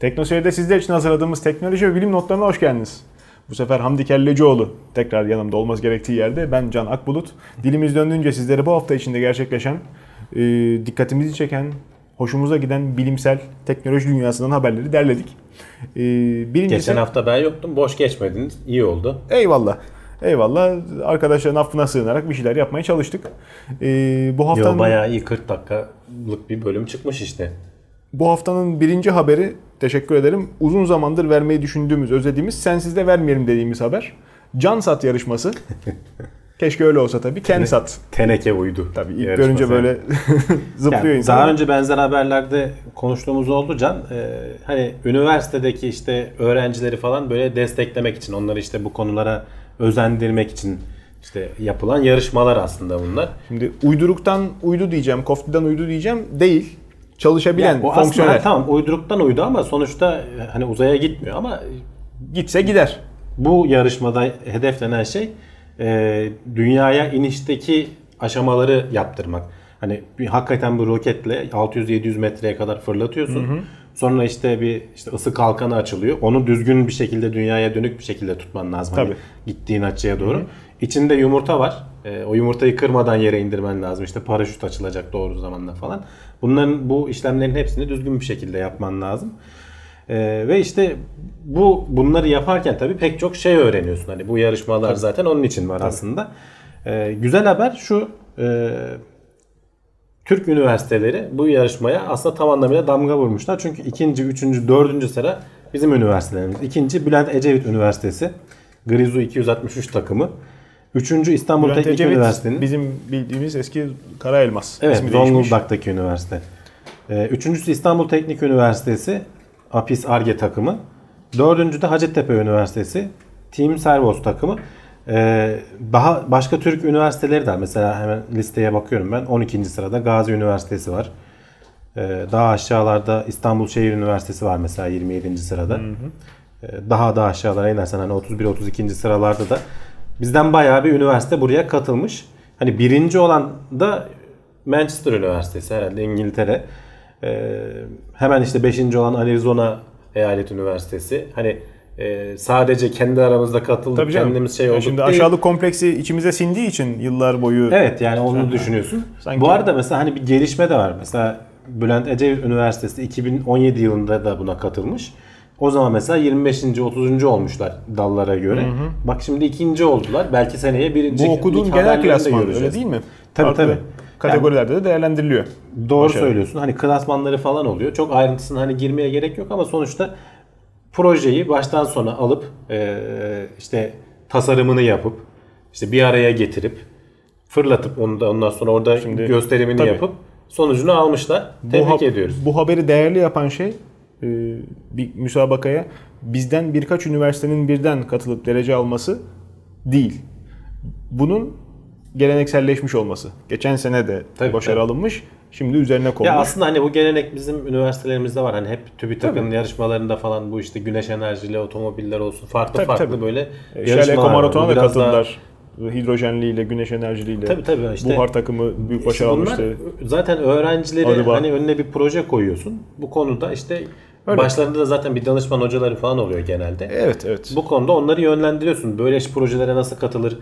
Teknoseyrede sizler için hazırladığımız teknoloji ve bilim notlarına hoş geldiniz. Bu sefer Hamdi Kellecioğlu tekrar yanımda olması gerektiği yerde, ben Can Akbulut. Dilimiz döndüğünce sizlere bu hafta içinde gerçekleşen, dikkatimizi çeken, hoşumuza giden bilimsel teknoloji dünyasından haberleri derledik. Geçen hafta ben yoktum, boş geçmediniz, iyi oldu. Eyvallah. Eyvallah. Arkadaşların affına sığınarak bir şeyler yapmaya çalıştık. Bu haftanın... Yo, bayağı iyi, 40 dakikalık bir bölüm çıkmış işte. Bu haftanın birinci haberi, teşekkür ederim, uzun zamandır vermeyi düşündüğümüz, özlediğimiz, sensiz de vermeyelim dediğimiz haber. CanSat yarışması. Keşke öyle olsa tabii. CanSat. Teneke uydu. Tabii ilk yarışması görünce böyle zıplıyor yani insanlar. Daha önce benzer haberlerde konuştuğumuz oldu Can. Hani üniversitedeki işte öğrencileri falan böyle desteklemek için, onları işte bu konulara özendirmek için İşte yapılan yarışmalar aslında bunlar. Şimdi uyduruktan uydu diyeceğim, koftiden uydu diyeceğim değil. Çalışabilen, yani fonksiyonel. Aslında, tamam, uyduruktan uydu ama sonuçta hani uzaya gitmiyor, ama gitse gider. Bu yarışmada hedeflenen şey dünyaya inişteki aşamaları yaptırmak. Hani hakikaten bu roketle 600-700 metreye kadar fırlatıyorsun. Hı hı. Sonra işte bir ısı kalkanı açılıyor. Onu düzgün bir şekilde, dünyaya dönük bir şekilde tutman lazım. Tabii. Hani gittiğin açıya doğru. Hı hı. İçinde yumurta var. O yumurtayı kırmadan yere indirmen lazım. İşte paraşüt açılacak doğru zamanda falan. Bunların, bu işlemlerin hepsini düzgün bir şekilde yapman lazım. Ve işte bunları yaparken tabii pek çok şey öğreniyorsun. Hani bu yarışmalar tabii zaten onun için var tabii aslında. Güzel haber şu. Türk üniversiteleri bu yarışmaya aslında tam anlamıyla damga vurmuşlar. Çünkü 2. 3. 4. sıra bizim üniversitelerimiz. 2. Bülent Ecevit Üniversitesi, Grizu 263 takımı. 3. İstanbul Teknik Üniversitesi'nin, bizim bildiğimiz eski Kara Elmas. Evet, Zonguldak'taki üniversite. 3. İstanbul Teknik Üniversitesi, Apis Arge takımı. 4. de Hacettepe Üniversitesi, Team Servos takımı. Daha başka Türk üniversiteleri de var. Mesela hemen listeye bakıyorum ben. 12. sırada Gazi Üniversitesi var. Daha aşağılarda İstanbul Şehir Üniversitesi var mesela 27. sırada. Hı hı. Daha aşağılara inersen hani 31-32. sıralarda da bizden bayağı bir üniversite buraya katılmış. Hani birinci olan da Manchester Üniversitesi herhalde, İngiltere. Hemen işte 5. olan Arizona Eyalet Üniversitesi. Hani sadece kendi aramızda katıldık, kendimiz şey olduk. Şimdi değil, aşağılık kompleksi içimize sindiği için yıllar boyu. Evet, yani onu düşünüyorsun. Sanki. Bu arada mesela hani bir gelişme de var. Mesela Bülent Ecevit Üniversitesi 2017 yılında da buna katılmış. O zaman mesela 25. 30. olmuşlar dallara göre. Hı hı. Bak şimdi 2. oldular. Belki seneye 1. Bu okuduğun genel klasman öyle değil mi? Tabii artı tabii. Kategorilerde yani de değerlendiriliyor. Doğru başarı söylüyorsun. Hani klasmanları falan oluyor. Çok ayrıntısına hani girmeye gerek yok ama sonuçta projeyi baştan sona alıp işte tasarımını yapıp işte bir araya getirip fırlatıp onu da ondan sonra orada şimdi gösterimini tabii yapıp sonucunu almışlar. Tebrik ediyoruz. Bu haberi değerli yapan şey, bir müsabakaya bizden birkaç üniversitenin birden katılıp derece alması değil. Bunun gelenekselleşmiş olması. Geçen sene de tabii başarı alınmış. Şimdi üzerine konmuş. Ya aslında hani bu gelenek bizim üniversitelerimizde var. Hani hep TÜBİTAK'ın yarışmalarında falan bu işte güneş enerjili otomobiller olsun, farklı tabii, farklı tabii böyle yarışmalar. Biraz katıldılar. Daha... Hidrojenliyle, güneş enerjiliyle. Tabii tabii işte. Buhar takımı büyük başarı almıştı. Zaten öğrencileri hani önüne bir proje koyuyorsun. Bu konuda işte öyle. Başlarında da zaten bir danışman hocaları falan oluyor genelde. Evet, evet. Bu konuda onları yönlendiriyorsun. Böyle projelere nasıl katılır,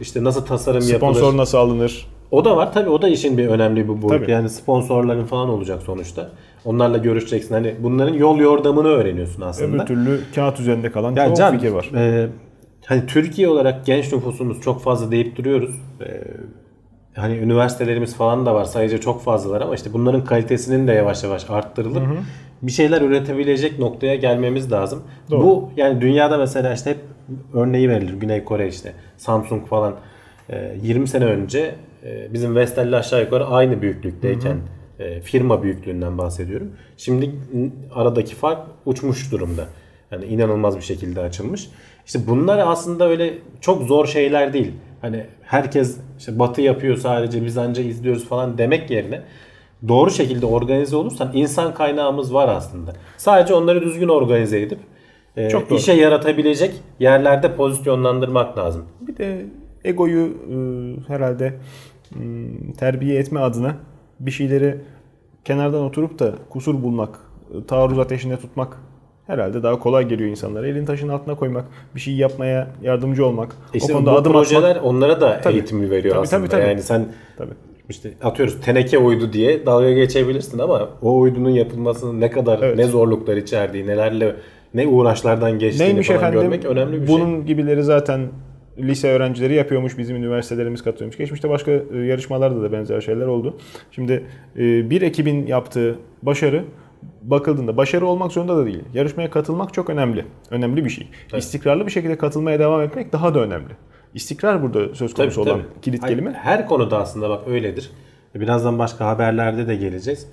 işte nasıl tasarım yapılır. Sponsor nasıl alınır. O da var tabii, o da işin bir önemli bir boyut. Yani sponsorların falan olacak sonuçta. Onlarla görüşeceksin. Hani bunların yol yordamını öğreniyorsun aslında. Öbür türlü kağıt üzerinde kalan yani çok fikir var. Hani Türkiye olarak genç nüfusumuz çok fazla deyip duruyoruz. Hani üniversitelerimiz falan da var. Sayıca çok fazlalar ama işte bunların kalitesinin de yavaş yavaş arttırılıp hı hı bir şeyler üretebilecek noktaya gelmemiz lazım. Doğru. Bu yani dünyada mesela işte hep örneği verilir. Güney Kore işte, Samsung falan. 20 sene önce bizim Vestel'le aşağı yukarı aynı büyüklükteyken hı hı firma büyüklüğünden bahsediyorum. Şimdi aradaki fark uçmuş durumda. Yani inanılmaz bir şekilde açılmış. İşte bunlar aslında öyle çok zor şeyler değil. Hani herkes işte Batı yapıyor sadece, biz anca izliyoruz falan demek yerine doğru şekilde organize olursan insan kaynağımız var aslında. Sadece onları düzgün organize edip işe yaratabilecek yerlerde pozisyonlandırmak lazım. Bir de egoyu herhalde terbiye etme adına bir şeyleri kenardan oturup da kusur bulmak taarruz ateşinde tutmak herhalde daha kolay geliyor insanlara. Elin taşın altına koymak, bir şey yapmaya yardımcı olmak, o konuda adım projeler atmak. Onlara da tabii, eğitimi veriyor tabii, aslında. Tabii. Yani sen tabii. İşte atıyoruz teneke uydu diye dalga geçebilirsin ama o uydunun yapılmasının ne kadar evet. ne zorluklar içerdiği, nelerle ne uğraşlardan geçtiğini neymiş falan efendim, görmek önemli bir bunun şey. Bunun gibileri zaten lise öğrencileri yapıyormuş, bizim üniversitelerimiz katılıyormuş. Geçmişte başka yarışmalarda da benzer şeyler oldu. Şimdi bir ekibin yaptığı başarı bakıldığında başarı olmak zorunda da değil. Yarışmaya katılmak çok önemli. Önemli bir şey. Evet. İstikrarlı bir şekilde katılmaya devam etmek daha da önemli. İstikrar burada söz konusu tabii, olan tabii. kilit kelime. Her konuda aslında bak öyledir. Birazdan başka haberlerde de geleceğiz.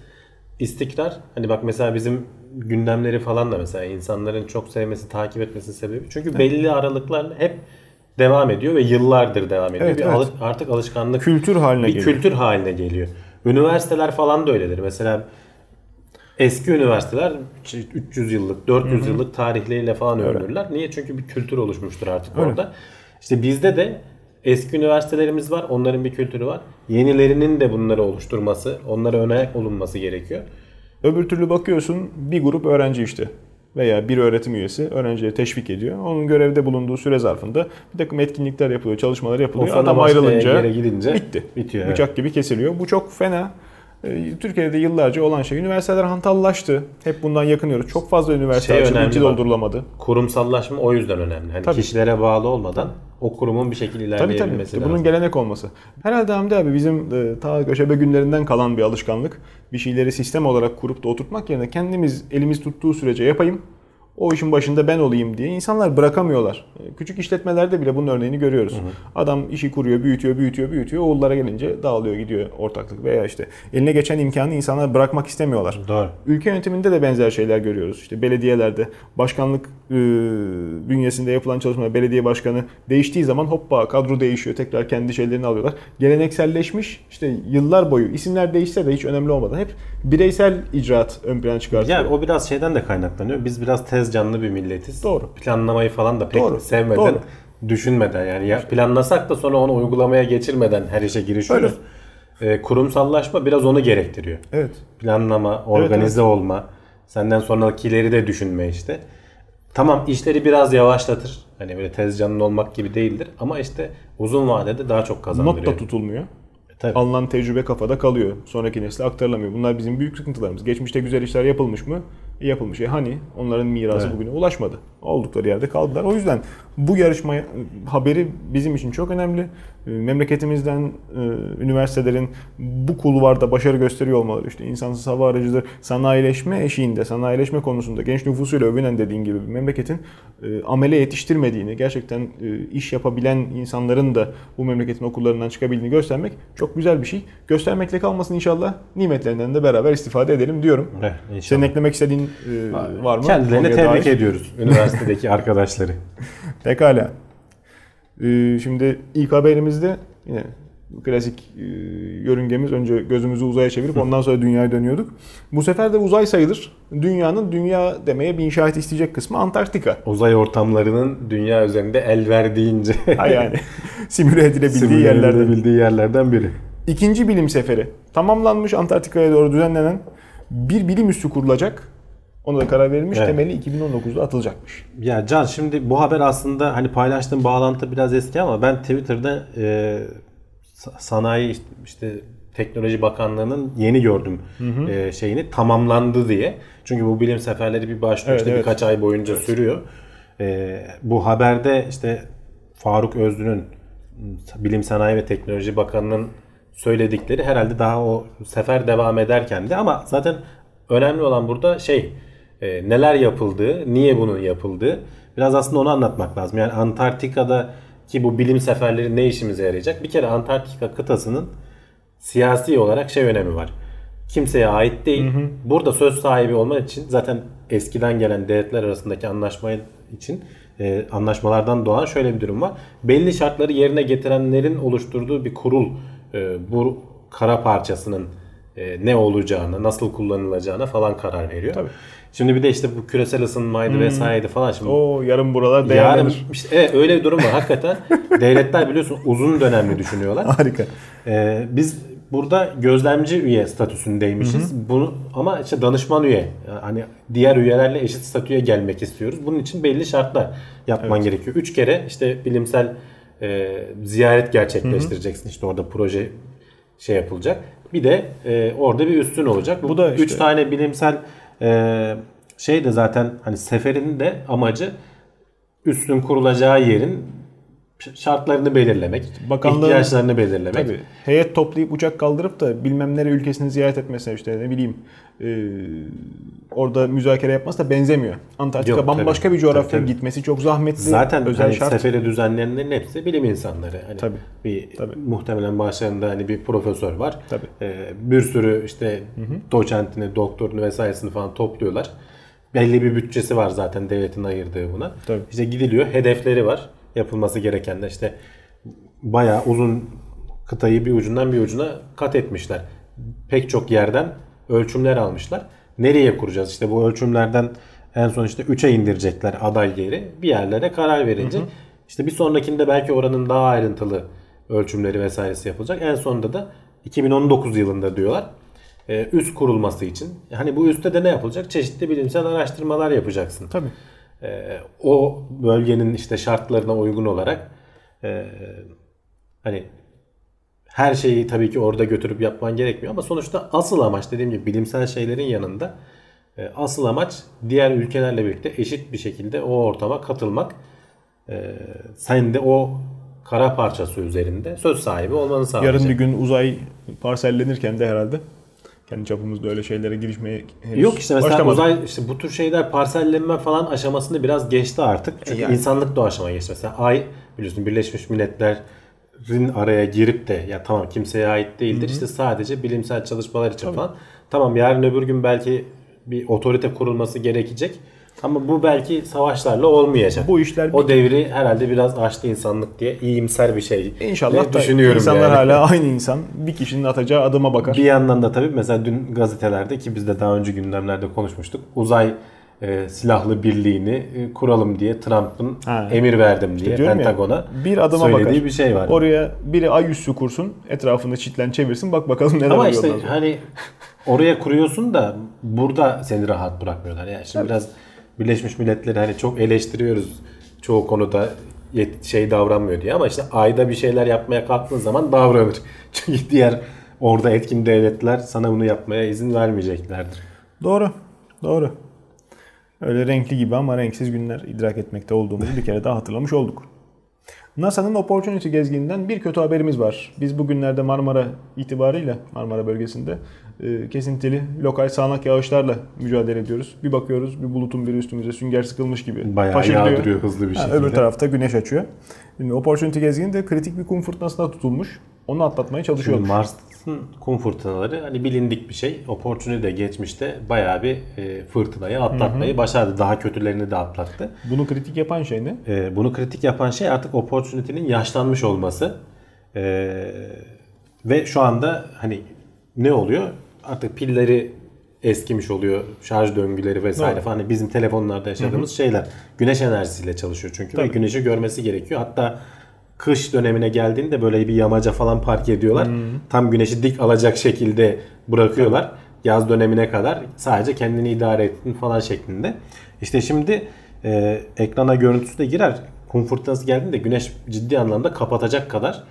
İstikrar, hani bak mesela bizim gündemleri falan da mesela insanların çok sevmesi, takip etmesinin sebebi. Çünkü belli aralıklarla hep devam ediyor ve yıllardır devam ediyor. Evet, evet. Artık alışkanlık, kültür haline bir geliyor. Kültür haline geliyor. Üniversiteler falan da öyledir. Mesela eski üniversiteler 300 yıllık, 400 Hı-hı. yıllık tarihleriyle falan övünürler. Niye? Çünkü bir kültür oluşmuştur artık Öyle. Orada. İşte bizde de eski üniversitelerimiz var. Onların bir kültürü var. Yenilerinin de bunları oluşturması, onlara öne olunması gerekiyor. Öbür türlü bakıyorsun bir grup öğrenci işte veya bir öğretim üyesi öğrencileri teşvik ediyor. Onun görevde bulunduğu süre zarfında bir takım etkinlikler yapılıyor, çalışmalar yapılıyor. Adam ayrılınca bitti. Bitiyor, bıçak gibi kesiliyor. Bu çok fena. Türkiye'de yıllarca olan şey. Üniversiteler hantallaştı. Hep bundan yakınıyoruz. Çok fazla üniversite açılınca doldurulamadı. Kurumsallaşma o yüzden önemli. Hani kişilere bağlı olmadan o kurumun bir şekilde ilerleyebilmesi lazım. Bunun gelenek olması. Herhalde Hamdi abi bizim ta göçebe günlerinden kalan bir alışkanlık. Bir şeyleri sistem olarak kurup da oturtmak yerine kendimiz elimiz tuttuğu sürece yapayım. O işin başında ben olayım diye insanlar bırakamıyorlar. Küçük işletmelerde bile bunun örneğini görüyoruz. Hı hı. Adam işi kuruyor, büyütüyor. Oğullara gelince dağılıyor, gidiyor ortaklık veya işte eline geçen imkanı insanlar bırakmak istemiyorlar. Doğru. Ülke yönetiminde de benzer şeyler görüyoruz. İşte belediyelerde, başkanlık bünyesinde yapılan çalışmalar, belediye başkanı değiştiği zaman hoppa kadro değişiyor. Tekrar kendi şeylerini alıyorlar. Gelenekselleşmiş, işte yıllar boyu isimler değişse de hiç önemli olmadan hep bireysel icraat ön plana çıkartıyor. Yani o biraz şeyden de kaynaklanıyor. Biz biraz canlı bir milletiz. Doğru. Planlamayı falan da pek Doğru. sevmeden, Doğru. düşünmeden yani ya planlasak da sonra onu uygulamaya geçirmeden her işe girişiyoruz. Kurumsallaşma biraz onu gerektiriyor. Evet. Planlama, organize evet. olma, senden sonrakileri de düşünme işte. Tamam işleri biraz yavaşlatır. Hani böyle tez canlı olmak gibi değildir ama işte uzun vadede daha çok kazandırıyor. Not da tutulmuyor. Tabii. Alınan tecrübe kafada kalıyor. Sonraki nesle aktarılamıyor. Bunlar bizim büyük sıkıntılarımız. Geçmişte güzel işler yapılmış mı? Yapılmış. Hani onların mirası evet. bugüne ulaşmadı. Oldukları yerde kaldılar. O yüzden bu yarışma haberi bizim için çok önemli. Memleketimizden üniversitelerin bu kulvarda başarı gösteriyor olmaları, işte insansız hava aracıdır, sanayileşme eşiğinde, sanayileşme konusunda genç nüfusuyla övünen dediğin gibi bir memleketin amele yetiştirmediğini, gerçekten iş yapabilen insanların da bu memleketin okullarından çıkabildiğini göstermek çok güzel bir şey. Göstermekle kalmasın inşallah. Nimetlerinden de beraber istifade edelim diyorum. Senin eklemek istediğin var mı? Kendilerini tebrik ediyoruz. Üniversitedeki arkadaşları. Pekala. Şimdi ilk haberimizde yine klasik yörüngemiz. Önce gözümüzü uzaya çevirip ondan sonra dünyaya dönüyorduk. Bu sefer de uzay sayılır. Dünyanın dünya demeye bin şahit isteyecek kısmı Antarktika. Uzay ortamlarının dünya üzerinde el verdiğince yani simüle edilebildiği yerlerden biri. İkinci bilim seferi tamamlanmış. Antarktika'ya doğru düzenlenen bir bilim üssü kurulacak. Ona da karar verilmiş. Evet. Temeli 2019'da atılacakmış. Ya Can şimdi bu haber aslında hani paylaştığım bağlantı biraz eski ama ben Twitter'da sanayi işte Teknoloji Bakanlığı'nın yeni gördüm şeyini tamamlandı diye. Çünkü bu bilim seferleri bir başlıyor evet, işte evet. birkaç ay boyunca evet. sürüyor. Bu haberde işte Faruk Özlü'nün Bilim Sanayi ve Teknoloji Bakanı'nın söyledikleri herhalde daha o sefer devam ederken de ama zaten önemli olan burada şey neler yapıldığı, niye bunun yapıldığı biraz aslında onu anlatmak lazım. Yani Antarktika'daki bu bilim seferleri ne işimize yarayacak? Bir kere Antarktika kıtasının siyasi olarak şey önemi var. Kimseye ait değil. Hı hı. Burada söz sahibi olman için zaten eskiden gelen devletler arasındaki anlaşma için anlaşmalardan doğan şöyle bir durum var. Belli şartları yerine getirenlerin oluşturduğu bir kurul bu kara parçasının ne olacağına, nasıl kullanılacağına falan karar veriyor. Tabii. Şimdi bir de işte bu küresel ısınmaydı vesaireydi falan. Şimdi yarın buralar değerlenir. İşte, evet öyle bir durum var. Hakikaten devletler biliyorsun uzun dönemli düşünüyorlar. Harika. Biz burada gözlemci üye statüsündeymişiz. Hı hı. Bunu, ama işte danışman üye, hani diğer üyelerle eşit statüye gelmek istiyoruz. Bunun için belli şartlar yapman gerekiyor. 3 kere işte bilimsel ziyaret gerçekleştireceksin. Hı hı. İşte orada proje şey yapılacak. Bir de orada bir üstün olacak. Bu da 3 işte tane bilimsel şey de zaten hani seferin de amacı üstün kurulacağı yerin şartlarını belirlemek, ihtiyaçlarını belirlemek. Tabii, heyet toplayıp uçak kaldırıp da bilmem nereye ülkesini ziyaret etmesine işte ne bileyim orada müzakere yapması da benzemiyor. Antarktika yok, bambaşka tabii, bir coğrafya tabii. Gitmesi çok zahmetli. Zaten özel hani şart. Seferi düzenleyenlerin hepsi bilim insanları. Hani tabii, bir tabii. Muhtemelen başlarında hani bir profesör var. Bir sürü işte doçentini, doktorunu vesairesini falan topluyorlar. Belli bir bütçesi var zaten devletin ayırdığı buna. Tabii. İşte gidiliyor, hedefleri var. Yapılması gereken de işte bayağı uzun kıtayı bir ucundan bir ucuna kat etmişler. Pek çok yerden ölçümler almışlar. Nereye kuracağız? İşte bu ölçümlerden en son işte 3'e indirecekler aday yeri. Bir yerlere karar verilecek. Hı hı. İşte bir sonrakinde belki oranın daha ayrıntılı ölçümleri vesairesi yapılacak. En sonunda da 2019 yılında diyorlar. Üs kurulması için. Hani bu üste de ne yapılacak? Çeşitli bilimsel araştırmalar yapacaksın. Tabii. O bölgenin işte şartlarına uygun olarak hani her şeyi tabii ki orada götürüp yapman gerekmiyor ama sonuçta asıl amaç dediğim gibi bilimsel şeylerin yanında asıl amaç diğer ülkelerle birlikte eşit bir şekilde o ortama katılmak, sen de o kara parçası üzerinde söz sahibi olmanı sağlayacak. Yarın bir gün uzay parsellenirken de herhalde kendi çapımızda öyle şeylere girişmeye henüz yok işte mesela başlamadım. Uzay işte bu tür şeyler parsellenme falan aşamasında biraz geçti artık. Çünkü yani. İnsanlık da o aşamaya geçti. Mesela ay biliyorsun Birleşmiş Milletler'in araya girip de ya tamam kimseye ait değildir. Hı-hı. İşte sadece bilimsel çalışmalar için tabii. Falan. Tamam yarın öbür gün belki bir otorite kurulması gerekecek. Ama bu belki savaşlarla olmayacak. Bu işler o devri herhalde biraz aştı insanlık diye iyimser bir şey. İnşallah da insanlar yani. Hala aynı insan bir kişinin atacağı adıma bakar. Bir yandan da tabii mesela dün gazetelerde ki biz de daha önce gündemlerde konuşmuştuk. Uzay silahlı birliğini kuralım diye Trump'ın emir verdim diye işte Pentagon'a ya, bir adıma söylediği bakar. Bir şey var. Oraya biri ay üssü kursun, etrafında çitlen çevirsin, bak bakalım neler oluyor. Ama işte hani oraya kuruyorsun da burada seni rahat bırakmıyorlar. Yani şimdi evet. Biraz Birleşmiş Milletleri hani çok eleştiriyoruz çoğu konuda şey davranmıyor diye ama işte ayda bir şeyler yapmaya kalktığın zaman davranır. Çünkü diğer orada etkin devletler sana bunu yapmaya izin vermeyeceklerdir. Doğru. Doğru. Öyle renkli gibi ama renksiz günler idrak etmekte olduğumuzu bir kere daha hatırlamış olduk. NASA'nın Opportunity gezgininden bir kötü haberimiz var. Biz bugünlerde Marmara bölgesinde kesintili lokal sağanak yağışlarla mücadele ediyoruz. Bir bakıyoruz bir bulutun biri üstümüze sünger sıkılmış gibi. Bayağı paşırlıyor. Yağdırıyor hızlı bir şekilde. Öbür tarafta güneş açıyor. Şimdi Opportunity gezgini de kritik bir kum fırtınasına tutulmuş. Onu atlatmaya çalışıyormuş. Şimdi Mars'ın kum fırtınaları hani bilindik bir şey. Opportunity de geçmişte bayağı bir fırtınayı atlatmayı başardı. Daha kötülerini de atlattı. Bunu kritik yapan şey ne? Bunu kritik yapan şey artık Opportunity'nin yaşlanmış olması. Ve şu anda hani ne oluyor? Artık pilleri eskimiş oluyor. Şarj döngüleri vesaire evet. Falan. Bizim telefonlarda yaşadığımız şeyler. Güneş enerjisiyle çalışıyor çünkü. Ve güneşi görmesi gerekiyor. Hatta kış dönemine geldiğinde böyle bir yamaca falan park ediyorlar. Tam güneşi dik alacak şekilde bırakıyorlar. Tabii. Yaz dönemine kadar sadece kendini idare ettin falan şeklinde. İşte şimdi ekrana görüntüsü de girer. Kum fırtınası geldiğinde güneş ciddi anlamda kapatacak kadar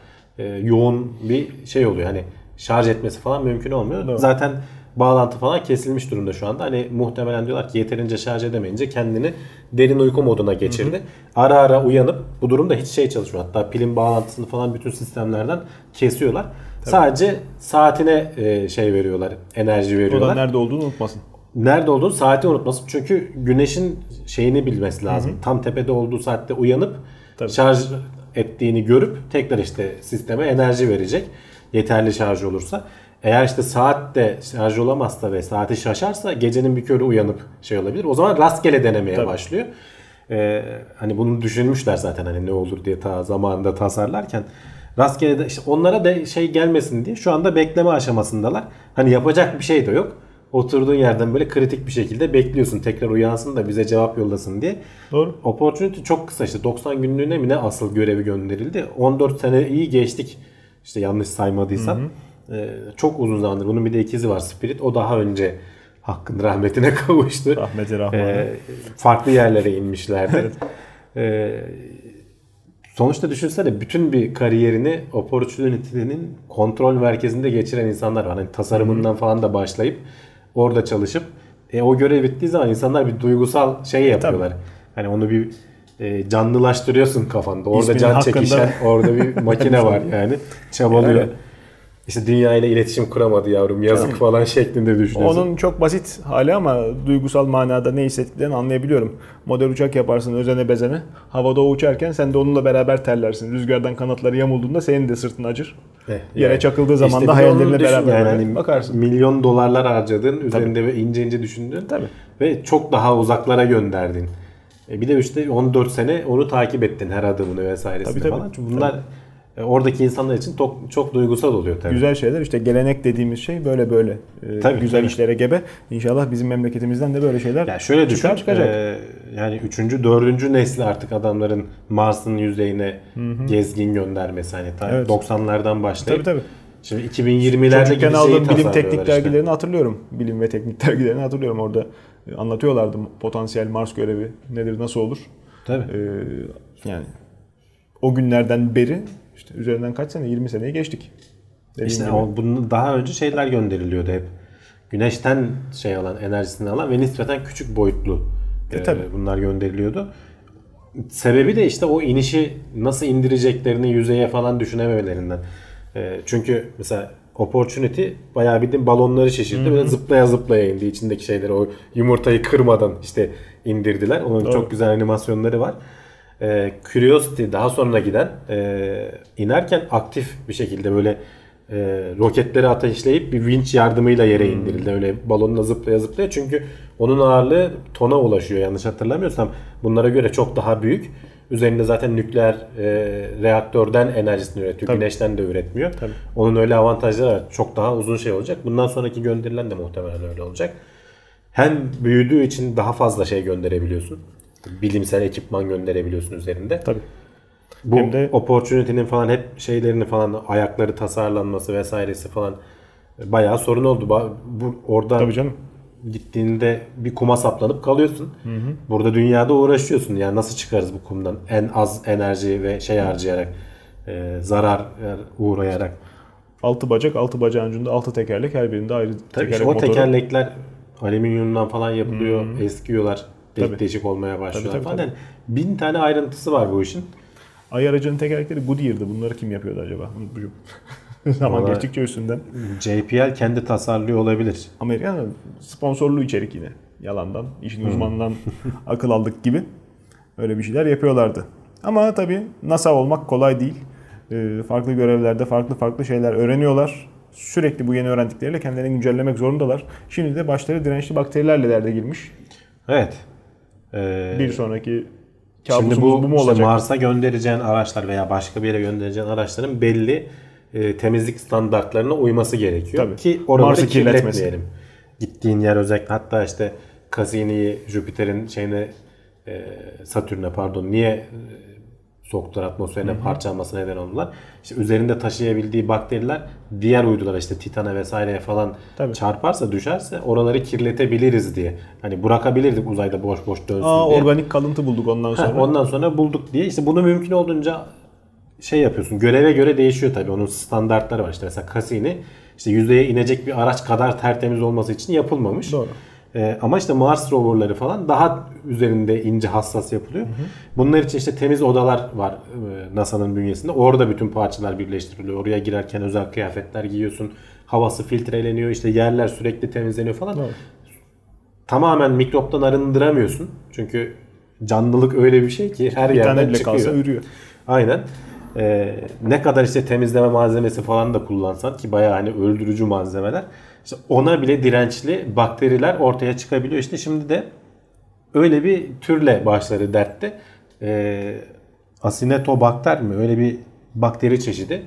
yoğun bir şey oluyor. Hani şarj etmesi falan mümkün olmuyor. Doğru. Zaten bağlantı falan kesilmiş durumda şu anda. Hani muhtemelen diyorlar ki yeterince şarj edemeyince kendini derin uyku moduna geçirdi. Ara ara uyanıp bu durumda hiç şey çalışmıyor. Hatta pilin bağlantısını falan bütün sistemlerden kesiyorlar. Tabii. Sadece saatine şey veriyorlar, enerji veriyorlar. O da nerede olduğunu unutmasın. Nerede olduğunu saati unutmasın. Çünkü güneşin şeyini bilmesi lazım. Tam tepede olduğu saatte uyanıp tabii. Şarj ettiğini görüp tekrar işte sisteme enerji verecek. Yeterli şarj olursa. Eğer işte saat de şarj olamazsa ve saati şaşarsa gecenin bir körü uyanıp şey olabilir. O zaman rastgele denemeye tabii. Başlıyor. Hani bunu düşünmüşler zaten hani ne olur diye ta zamanında tasarlarken. Rastgele de işte onlara da şey gelmesin diye şu anda bekleme aşamasındalar. Hani yapacak bir şey de yok. Oturduğun yerden böyle kritik bir şekilde bekliyorsun. Tekrar uyansın da bize cevap yollasın diye. Doğru. Opportunity çok kısa işte 90 günlüğüne mi ne asıl görevi gönderildi. 14 sene iyi geçtik. İşte yanlış saymadıysam. çok uzun zamandır. Bunun bir de ikizi var, Spirit. O daha önce Hakk'ın rahmetine kavuştu. Rahmeti rahmane. Farklı yerlere inmişlerdi. Sonuçta düşünsene, bütün bir kariyerini Opportunity'nin kontrol merkezinde geçiren insanlar var. Hani tasarımından falan da başlayıp orada çalışıp o görev bittiği zaman insanlar bir duygusal şey yapıyorlar. Tabii. Hani onu bir canlılaştırıyorsun kafanda. Orada İsminin can çekişen orada bir makine var yani. Çabalıyor. Yani. İşte dünyayla iletişim kuramadı yavrum, yazık falan şeklinde düşünüyorsun. Onun çok basit hali ama duygusal manada ne hissettiklerini anlayabiliyorum. Model uçak yaparsın özene bezene. Havada o uçarken sen de onunla beraber terlersin. Rüzgardan kanatları yamulduğunda senin de sırtın acır. Yere çakıldığı zaman işte da hayallerine beraber yani bakarsın. Milyon dolarlar harcadın, üzerinde ve ince ince düşündün. Tabii. Ve çok daha uzaklara gönderdin. Bir de işte 14 sene onu takip ettin, her adımını vesairesini falan. Çünkü bunlar... Oradaki insanlar için çok duygusal oluyor tabii. Güzel şeyler işte, gelenek dediğimiz şey böyle tabii, güzel işlere gebe. İnşallah bizim memleketimizden de böyle şeyler yani şöyle çıkacak. Yani 3. 4. nesli artık adamların Mars'ın yüzeyine gezgin göndermesi, hani 90'lardan başlayıp. Tabii. Şimdi 2020'lerde gibi şeyi tasarlıyorlar. Bilim teknik dergilerini hatırlıyorum. Bilim ve teknik dergilerini hatırlıyorum. Orada anlatıyorlardı potansiyel Mars görevi nedir, nasıl olur. Tabii. Yani o günlerden beri İşte üzerinden kaç sene? 20 seneyi geçtik. İşte bunun daha önce şeyler gönderiliyordu hep. Güneşten enerjisini alan ve nispeten küçük boyutlu bunlar gönderiliyordu. Sebebi de işte o inişi nasıl indireceklerini yüzeye falan düşünememelerinden. Çünkü mesela Opportunity bayağı bildiğin balonları şişirdi ve zıplaya zıplaya indi. İçindeki şeyleri, o yumurtayı kırmadan işte indirdiler. Onun çok güzel animasyonları var. Curiosity daha sonra giden inerken aktif bir şekilde böyle roketleri ateşleyip bir vinç yardımıyla yere indirildi. Öyle balonla zıplaya zıplaya, çünkü onun ağırlığı tona ulaşıyor yanlış hatırlamıyorsam. Bunlara göre çok daha büyük. Üzerinde zaten nükleer reaktörden enerjisini üretiyor. Tabii. Güneşten de üretmiyor. Tabii. Onun öyle avantajları var. Çok daha uzun olacak. Bundan sonraki gönderilen de muhtemelen öyle olacak. Hem büyüdüğü için daha fazla gönderebiliyorsun. Bilimsel ekipman gönderebiliyorsun üzerinde. Tabii. Bu hem de Opportunity'nin falan hep şeylerini falan, ayakları tasarlanması vesairesi falan bayağı sorun oldu. Oradan gittiğinde bir kuma saplanıp kalıyorsun. Burada dünyada uğraşıyorsun. Yani nasıl çıkarız bu kumdan? En az enerji ve harcayarak, zarar uğrayarak. 6 bacak, 6 bacağın ucunda 6 tekerlek, her birinde ayrı tekerlek motoru. O tekerlekler alüminyumdan falan yapılıyor, eskiyorlar. Değişik olmaya başlıyor falan. Yani 1000 tane ayrıntısı var bu işin. Ay aracının tekerlekleri Goodyear'dı. Bunları kim yapıyordu acaba? Zaman geçtikçe üstünden. JPL kendi tasarlıyor olabilir. Amerikan sponsorlu içerik yine. Yalandan, işin uzmanından akıl aldık gibi. Öyle bir şeyler yapıyorlardı. Ama tabii NASA olmak kolay değil. Farklı görevlerde farklı şeyler öğreniyorlar. Sürekli bu yeni öğrendikleriyle kendilerini güncellemek zorundalar. Şimdi de başları dirençli bakterilerle derde girmiş. Evet. Bir sonraki kabusumuz bu mu olacak? Mars'a göndereceğin araçlar veya başka bir yere göndereceğin araçların belli temizlik standartlarına uyması gerekiyor. Tabii. Ki oraları kirletmeyelim. Gittiğin yer özellikle, hatta işte Cassini'yi Jüpiter'in Satürn'e niye soktular atmosferine, parçalanması neden oldular. İşte üzerinde taşıyabildiği bakteriler diğer uydulara Titan'a vesaireye falan çarparsa, düşerse oraları kirletebiliriz diye. Hani bırakabilirdik uzayda boş boş dönsün diye. Organik kalıntı bulduk ondan sonra. Ondan sonra bulduk diye bunu mümkün olduğunca yapıyorsun. Göreve göre değişiyor tabii. Onun standartları var. Mesela Cassini yüzeye inecek bir araç kadar tertemiz olması için yapılmamış. Doğru. Ama Mars roverları falan daha üzerinde ince hassas yapılıyor. Bunlar için temiz odalar var NASA'nın bünyesinde. Orada bütün parçalar birleştiriliyor. Oraya girerken özel kıyafetler giyiyorsun. Havası filtreleniyor. Yerler sürekli temizleniyor falan. Evet. Tamamen mikroptan arındıramıyorsun. Çünkü canlılık öyle bir şey ki her yerden çıkıyor. Kalsa ürüyor. Aynen. Ne kadar temizleme malzemesi falan da kullansan ki bayağı öldürücü malzemeler. Ona bile dirençli bakteriler ortaya çıkabiliyor. Şimdi de öyle bir türle başları dertte. Asinetobakter mi? Öyle bir bakteri çeşidi.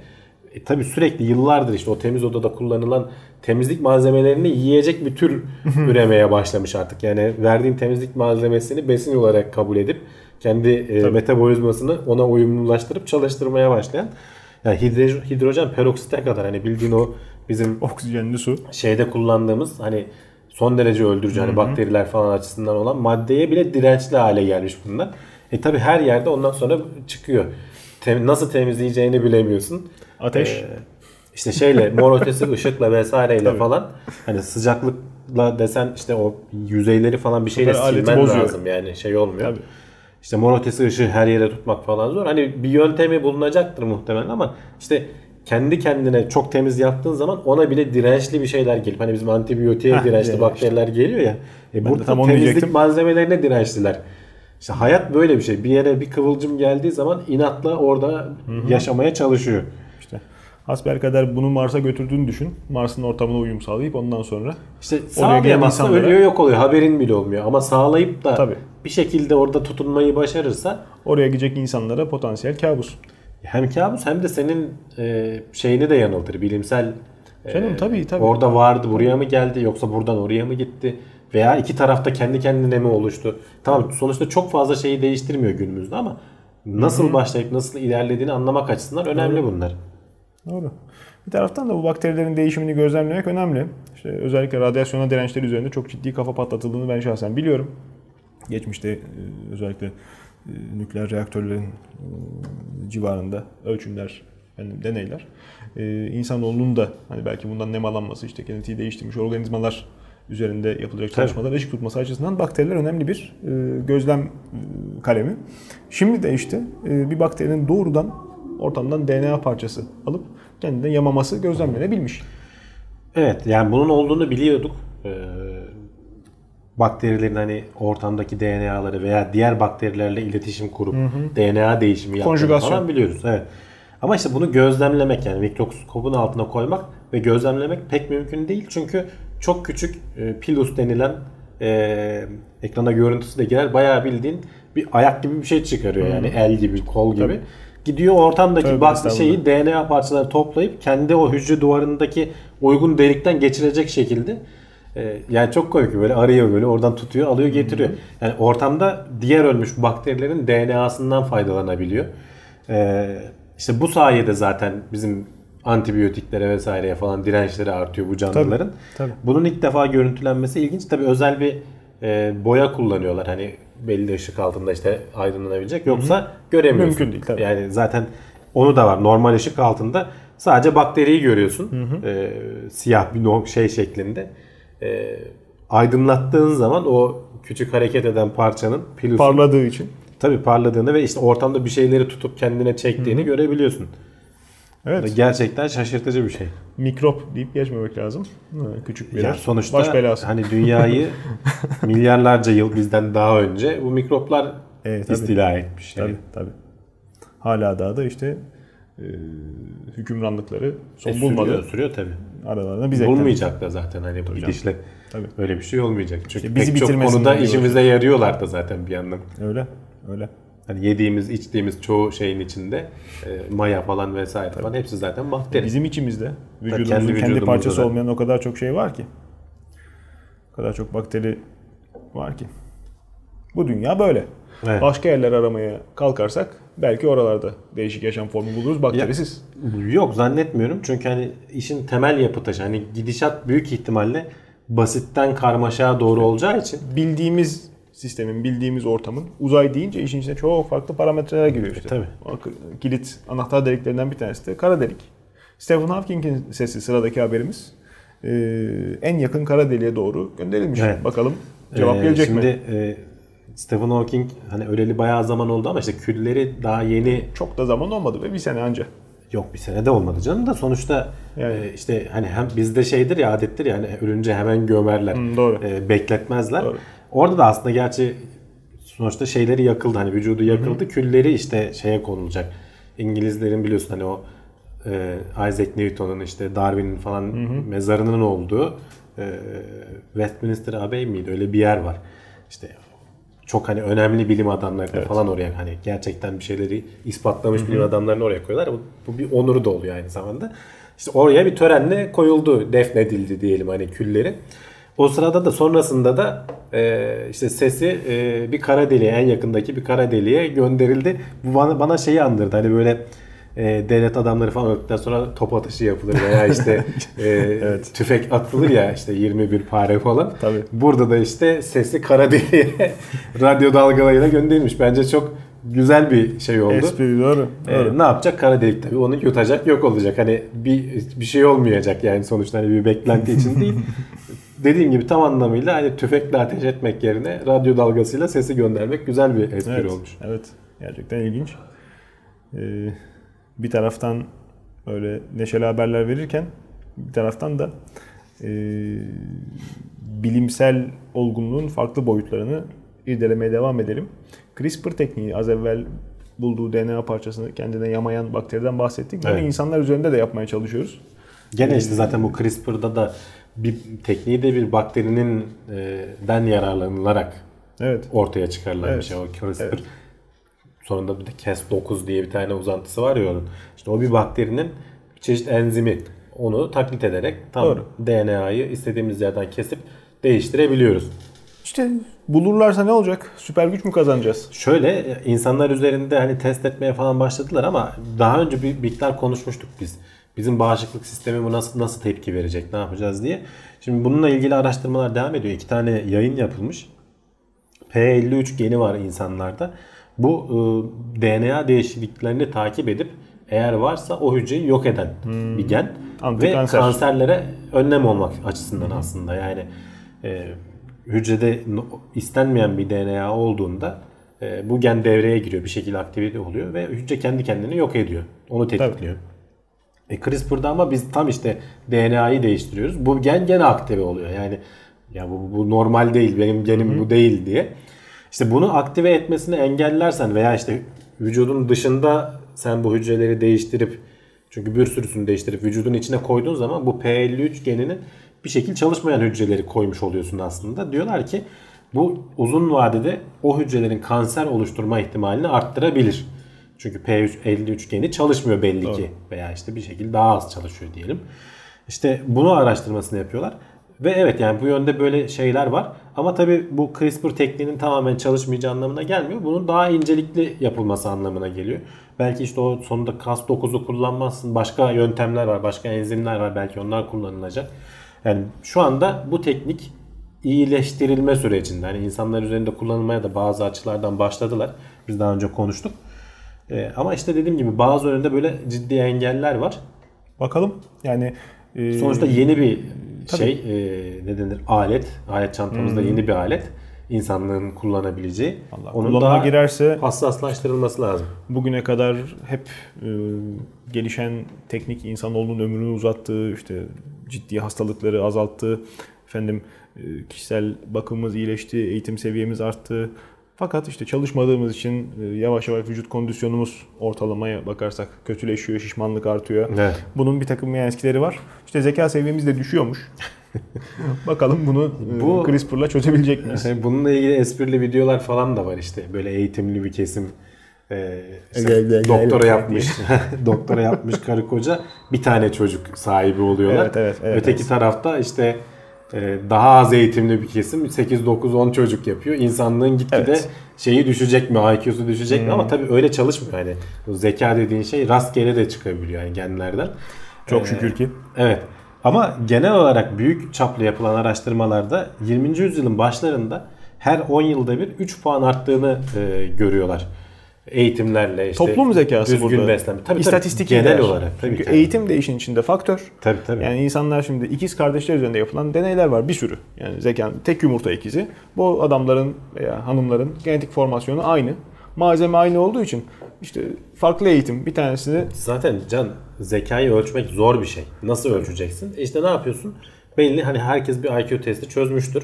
Tabii sürekli yıllardır o temiz odada kullanılan temizlik malzemelerini yiyecek bir tür üremeye başlamış artık. Yani verdiğin temizlik malzemesini besin olarak kabul edip kendi metabolizmasını ona uyumlulaştırıp çalıştırmaya başlayan Yani hidrojen peroksite kadar, hani bildiğin o bizim oksijenli su şeyde kullandığımız hani son derece öldürücü, hani bakteriler falan açısından olan maddeye bile dirençli hale gelmiş bunlar. Tabi her yerde ondan sonra çıkıyor. Nasıl temizleyeceğini bilemiyorsun. Ateş. İşte şeyle, mor ötesi ışıkla vesaireyle tabii. falan. Hani sıcaklıkla desen işte o yüzeyleri falan bir şeyle silmen lazım yani, şey olmuyor. Tabii. İşte mor ötesi ışığı her yere tutmak falan zor. Hani bir yöntemi bulunacaktır muhtemelen ama işte kendi kendine çok temiz yaptığın zaman ona bile dirençli bir şeyler gelip, hani bizim antibiyotiğe dirençli bakteriler işte geliyor ya. Burada tam temizlik malzemelerine dirençliler. İşte hayat böyle bir şey. Bir yere bir kıvılcım geldiği zaman inatla orada yaşamaya çalışıyor. İşte hasbelkader bunu Mars'a götürdüğünü düşün. Mars'ın ortamına uyum sağlayıp ondan sonra işte sağlayamazsa insanlara... ölüyor, yok oluyor. Haberin bile olmuyor. Ama sağlayıp da tabii. bir şekilde orada tutunmayı başarırsa oraya gidecek insanlara potansiyel kabus. Hem kabus hem de senin şeyini de yanıltır. Bilimsel canım, tabii. orada vardı, buraya mı geldi yoksa buradan oraya mı gitti? Veya iki tarafta kendi kendine mi oluştu? Tamam, sonuçta çok fazla şeyi değiştirmiyor günümüzde ama nasıl başlayıp nasıl ilerlediğini anlamak açısından önemli bunlar. Doğru. Bir taraftan da bu bakterilerin değişimini gözlemlemek önemli. İşte özellikle radyasyona dirençleri üzerinde çok ciddi kafa patlatıldığını ben şahsen biliyorum. Geçmişte özellikle nükleer reaktörlerin civarında ölçümler, deneyler, insanoğlunun da hani belki bundan nemalanması, işte genetiği değiştirmiş organizmalar üzerinde yapılacak çalışmalar ışık tutması açısından bakteriler önemli bir gözlem kalemi. Şimdi de işte bir bakterinin doğrudan ortamdan DNA parçası alıp kendine yamaması gözlemlenebilmiş. Evet, yani bunun olduğunu biliyorduk. Bakterilerin hani ortamdaki DNA'ları veya diğer bakterilerle iletişim kurup DNA değişimi yaptığını falan biliyoruz. Evet. Ama işte bunu gözlemlemek, yani mikroskopun altına koymak ve gözlemlemek pek mümkün değil. Çünkü çok küçük pilus denilen ekrana görüntüsü de girer. Bayağı bildiğin bir ayak gibi bir şey çıkarıyor. Yani el gibi, kol gibi. Tabii. Gidiyor ortamdaki şeyi, DNA parçalarını toplayıp kendi o hücre duvarındaki uygun delikten geçirecek şekilde. Yani çok komik, böyle arıyor, böyle oradan tutuyor, alıyor, getiriyor. Yani ortamda diğer ölmüş bakterilerin DNA'sından faydalanabiliyor. İşte bu sayede zaten bizim antibiyotiklere vesaireye falan dirençleri artıyor bu canlıların. Tabii. Bunun ilk defa görüntülenmesi ilginç. Tabii özel bir boya kullanıyorlar. Hani belli ışık altında işte aydınlanabilecek. Yoksa göremiyorsun. Mümkün değil tabii. Yani zaten onu da var. Normal ışık altında sadece bakteriyi görüyorsun. Siyah bir şey şeklinde. Aydınlattığın zaman o küçük hareket eden parçanın pilusu, parladığı için. Tabii parladığını ve işte ortamda bir şeyleri tutup kendine çektiğini görebiliyorsun. Evet. Gerçekten şaşırtıcı bir şey. Mikrop deyip geçmemek lazım. Küçük bir sonuçta baş belası. Hani dünyayı milyarlarca yıl bizden daha önce bu mikroplar istila etmiş. Tabii. Hala daha da işte hükümranlıkları son bulmadı. Sürüyor tabii. Aralarında biz bulmayacak da zaten hani bu gidişle. Tabii. Öyle bir şey olmayacak. Çünkü işte bizi pek çok konuda işimize yarıyorlar da zaten bir yandan. Öyle. Yani yediğimiz, içtiğimiz çoğu şeyin içinde maya falan vesaire falan hepsi zaten bakteri. Bizim içimizde vücudumuzun kendi parçası olmayan o kadar çok şey var ki. O kadar çok bakteri var ki. Bu dünya böyle. Evet. Başka yerler aramaya kalkarsak belki oralarda değişik yaşam formu buluruz bakterisiz. Yok zannetmiyorum. Çünkü hani işin temel yapı taşı, hani gidişat büyük ihtimalle basitten karmaşaya doğru olacağı için bildiğimiz sistemin, bildiğimiz ortamın uzay deyince işin içine çok farklı parametreler giriyor işte. Tabii. Kilit anahtar deliklerinden bir tanesi de kara delik. Stephen Hawking'in sesi sıradaki haberimiz. En yakın kara deliğe doğru gönderilmiş. Evet. Bakalım cevap gelecek mi? Stephen Hawking hani öleli bayağı zaman oldu ama işte külleri daha yeni. Çok da zaman olmadı ve bir sene anca. Yok, bir sene de olmadı canım da sonuçta yani. İşte hani hem bizde şeydir ya, adettir yani ya, ölünce hemen gömerler. Doğru. Bekletmezler. Doğru. Orada da aslında gerçi sonuçta şeyleri yakıldı, hani vücudu yakıldı, külleri işte şeye konulacak. İngilizlerin biliyorsun hani o Isaac Newton'un, işte Darwin'in falan mezarının olduğu Westminster Abbey miydi, öyle bir yer var. İşte çok hani önemli bilim adamları falan oraya, hani gerçekten bir şeyleri ispatlamış bilim adamlarını oraya koyuyorlar. Bu bir onuru da oluyor aynı zamanda. İşte oraya bir törenle koyuldu, defnedildi diyelim hani külleri. O sırada da sonrasında da işte sesi bir kara deliğe, en yakındaki bir kara deliğe gönderildi. Bu bana şeyi andırdı. Hani böyle devlet adamları falan öldükten sonra top atışı yapılır veya işte evet, tüfek atılır ya işte 21 pare falan. Tabii. Burada da işte sesi kara deliğe radyo dalgalarıyla gönderilmiş. Bence çok güzel bir şey oldu. Espri, doğru. Doğru. Ne yapacak? Kara delik tabii. Onu yutacak, yok olacak. Hani bir şey olmayacak yani sonuçta, hani bir beklenti için değil. Dediğim gibi tam anlamıyla hani tüfekle ateş etmek yerine radyo dalgasıyla sesi göndermek güzel bir espri evet, olmuş. Evet. Gerçekten ilginç. Bir taraftan öyle neşeli haberler verirken bir taraftan da bilimsel olgunluğun farklı boyutlarını irdelemeye devam edelim. CRISPR tekniği, az evvel bulduğu DNA parçasını kendine yamayan bakteriden bahsettik. Bunu evet, insanlar üzerinde de yapmaya çalışıyoruz. Gene işte zaten bu CRISPR'da da bir tekniği de bir bakterinin den yararlanılarak evet, ortaya çıkarılan evet, bir şey o CRISPR. Evet. Sonunda bir de Cas9 diye bir tane uzantısı var ya onun. İşte o bir bakterinin çeşit enzimi. Onu taklit ederek tam doğru, DNA'yı istediğimiz yerden kesip değiştirebiliyoruz. İşte bulurlarsa ne olacak? Süper güç mü kazanacağız? Şöyle, insanlar üzerinde hani test etmeye falan başladılar ama daha önce bir miktar konuşmuştuk biz. Bizim bağışıklık sistemi bu nasıl tepki verecek, ne yapacağız diye. Şimdi bununla ilgili araştırmalar devam ediyor. 2 tane yayın yapılmış. P53 geni var insanlarda. Bu DNA değişikliklerini takip edip eğer varsa o hücreyi yok eden bir gen. Ve kanserlere önlem olmak açısından aslında yani... hücrede istenmeyen bir DNA olduğunda bu gen devreye giriyor. Bir şekilde aktive oluyor ve hücre kendi kendini yok ediyor. Onu tetikliyor. CRISPR'da ama biz tam işte DNA'yı değiştiriyoruz. Bu gen gene aktive oluyor. Yani ya bu normal değil, benim genim bu değil diye. İşte bunu aktive etmesini engellersen veya işte vücudun dışında sen bu hücreleri değiştirip, çünkü bir sürüsünü değiştirip vücudun içine koyduğun zaman bu P53 geninin bir şekilde çalışmayan hücreleri koymuş oluyorsun aslında. Diyorlar ki bu uzun vadede o hücrelerin kanser oluşturma ihtimalini arttırabilir. Çünkü P53 geni çalışmıyor belli doğru, ki veya işte bir şekilde daha az çalışıyor diyelim. İşte bunu araştırmasını yapıyorlar. Ve evet yani bu yönde böyle şeyler var. Ama tabii bu CRISPR tekniğinin tamamen çalışmayacağı anlamına gelmiyor. Bunun daha incelikli yapılması anlamına geliyor. Belki işte o sonunda Cas9'u kullanmazsın. Başka yöntemler var, başka enzimler var. Belki onlar kullanılacak. Yani şu anda bu teknik iyileştirilme sürecinde. Hani insanlar üzerinde kullanılmaya da bazı açılardan başladılar. Biz daha önce konuştuk. Ama işte dediğim gibi bazı önünde böyle ciddi engeller var. Bakalım yani. Sonuçta yeni bir şey ne denir? Alet çantamızda yeni bir alet. İnsanlığın kullanabileceği. Vallahi onun daha girerse hassaslaştırılması lazım. Bugüne kadar hep gelişen teknik insanoğlunun ömrünü uzattığı, işte ciddi hastalıkları azalttı. Efendim kişisel bakımımız iyileşti, eğitim seviyemiz arttı. Fakat işte çalışmadığımız için yavaş yavaş vücut kondisyonumuz ortalamaya bakarsak kötüleşiyor, şişmanlık artıyor. Evet. Bunun bir takım yan etkileri var. İşte zeka seviyemiz de düşüyormuş. Bakalım bunu CRISPR'la çözebilecek miyiz? Bununla ilgili esprili videolar falan da var işte. Böyle eğitimli bir kesim doktora yapmış karı koca bir tane çocuk sahibi oluyorlar. Evet, öteki tarafta işte daha az eğitimli bir kesim 8-9-10 çocuk yapıyor. İnsanlığın gitgide şeyi düşecek mi, IQ'su düşecek mi? Ama tabii öyle çalışmıyor. Yani zeka dediğin şey rastgele de çıkabiliyor yani genlerden. Çok şükür ki. Evet. Ama genel olarak büyük çaplı yapılan araştırmalarda 20. yüzyılın başlarında her 10 yılda bir 3 puan arttığını görüyorlar. Eğitimlerle işte toplum zekası düzgün burada. Beslenme. Tabii istatistik genel olarak. Çünkü eğitim de işin içinde faktör. Tabii. Yani insanlar şimdi ikiz kardeşler üzerinde yapılan deneyler var bir sürü. Yani zekanın tek yumurta ikizi. Bu adamların veya hanımların genetik formasyonu aynı. Malzeme aynı olduğu için işte farklı eğitim bir tanesini... Zaten can zekayı ölçmek zor bir şey. Nasıl ölçeceksin? İşte ne yapıyorsun? Belli hani herkes bir IQ testi çözmüştür.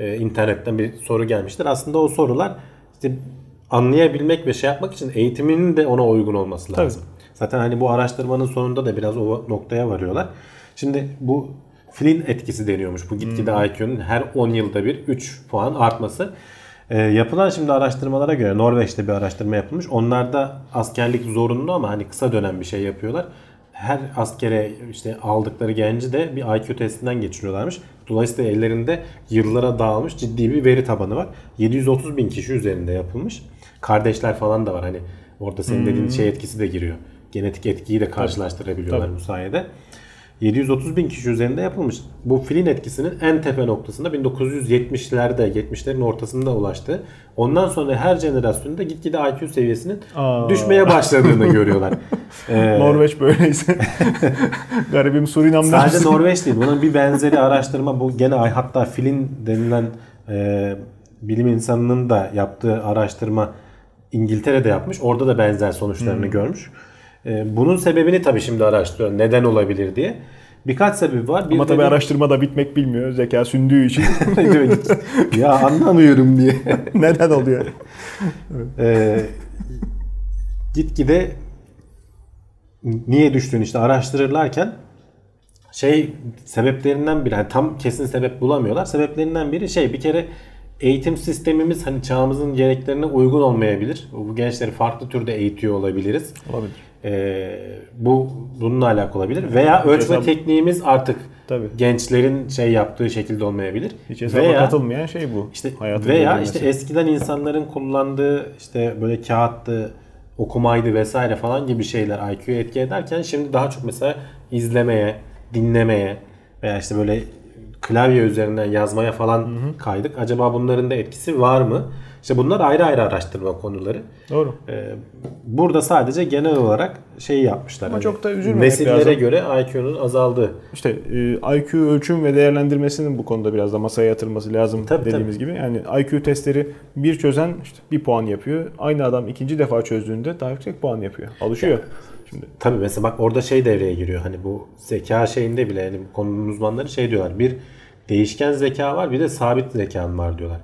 İnternetten bir soru gelmiştir. Aslında o sorular işte anlayabilmek ve şey yapmak için eğitiminin de ona uygun olması lazım. Tabii. Zaten hani bu araştırmanın sonunda da biraz o noktaya varıyorlar. Şimdi bu Flynn etkisi deniyormuş. Bu gitgide IQ'nun her 10 yılda bir 3 puan artması. Yapılan şimdi araştırmalara göre Norveç'te bir araştırma yapılmış. Onlarda askerlik zorunlu ama hani kısa dönem bir şey yapıyorlar. Her askere işte aldıkları genci de bir IQ testinden geçiriyorlarmış. Dolayısıyla ellerinde yıllara dağılmış ciddi bir veri tabanı var. 730 bin kişi üzerinde yapılmış. Kardeşler falan da var hani orada senin dediğin şey etkisi de giriyor. genetik etkiyi de karşılaştırabiliyorlar bu sayede. 730 bin kişi üzerinde yapılmış. Bu Flynn etkisinin en tepe noktasında 1970'lerin ortasında ulaştı. Ondan sonra her jenerasyonda gitgide IQ seviyesinin düşmeye başladığını görüyorlar. Norveç böyleyse. Garibim Surinam'dan. Sadece Norveç değil. Bunun bir benzeri araştırma bu gene hatta Flynn denilen bilim insanının da yaptığı araştırma İngiltere'de yapmış. Orada da benzer sonuçlarını görmüş. Bunun sebebini tabii şimdi araştırıyorum. Neden olabilir diye. Birkaç sebep var. Ama tabii araştırma da bitmek bilmiyor. Zeka sündüğü için. Ya anlamıyorum diye. Neden oluyor? Gitgide niye düştüğünü işte araştırırlarken sebeplerinden biri, yani tam kesin sebep bulamıyorlar. Sebeplerinden biri bir kere eğitim sistemimiz çağımızın gereklerine uygun olmayabilir. Bu gençleri farklı türde eğitiyor olabiliriz. Olabilir. Bununla alakalı olabilir. Veya ölçme tekniğimiz artık gençlerin yaptığı şekilde olmayabilir. Hiç hesaba katılmayan bu. Veya eskiden insanların kullandığı böyle kağıttı, okumaydı vesaire falan gibi şeyler IQ'ya etki ederken şimdi daha çok mesela izlemeye, dinlemeye veya böyle klavye üzerinden yazmaya falan kaydık. Acaba bunların da etkisi var mı? Bunlar ayrı ayrı araştırma konuları. Doğru. Burada sadece genel olarak yapmışlar. Ama çok da üzülmemek lazım. Nesillere göre IQ'nun azaldığı. IQ ölçüm ve değerlendirmesinin bu konuda biraz da masaya yatırması lazım dediğimiz gibi. Yani IQ testleri bir çözen bir puan yapıyor. Aynı adam ikinci defa çözdüğünde daha yüksek puan yapıyor. Alışıyor. Yani. Şimdi. Tabii mesela bak orada devreye giriyor. Hani bu zeka şeyinde bile yani konunun uzmanları diyorlar. Bir değişken zeka var, bir de sabit zekan var diyorlar.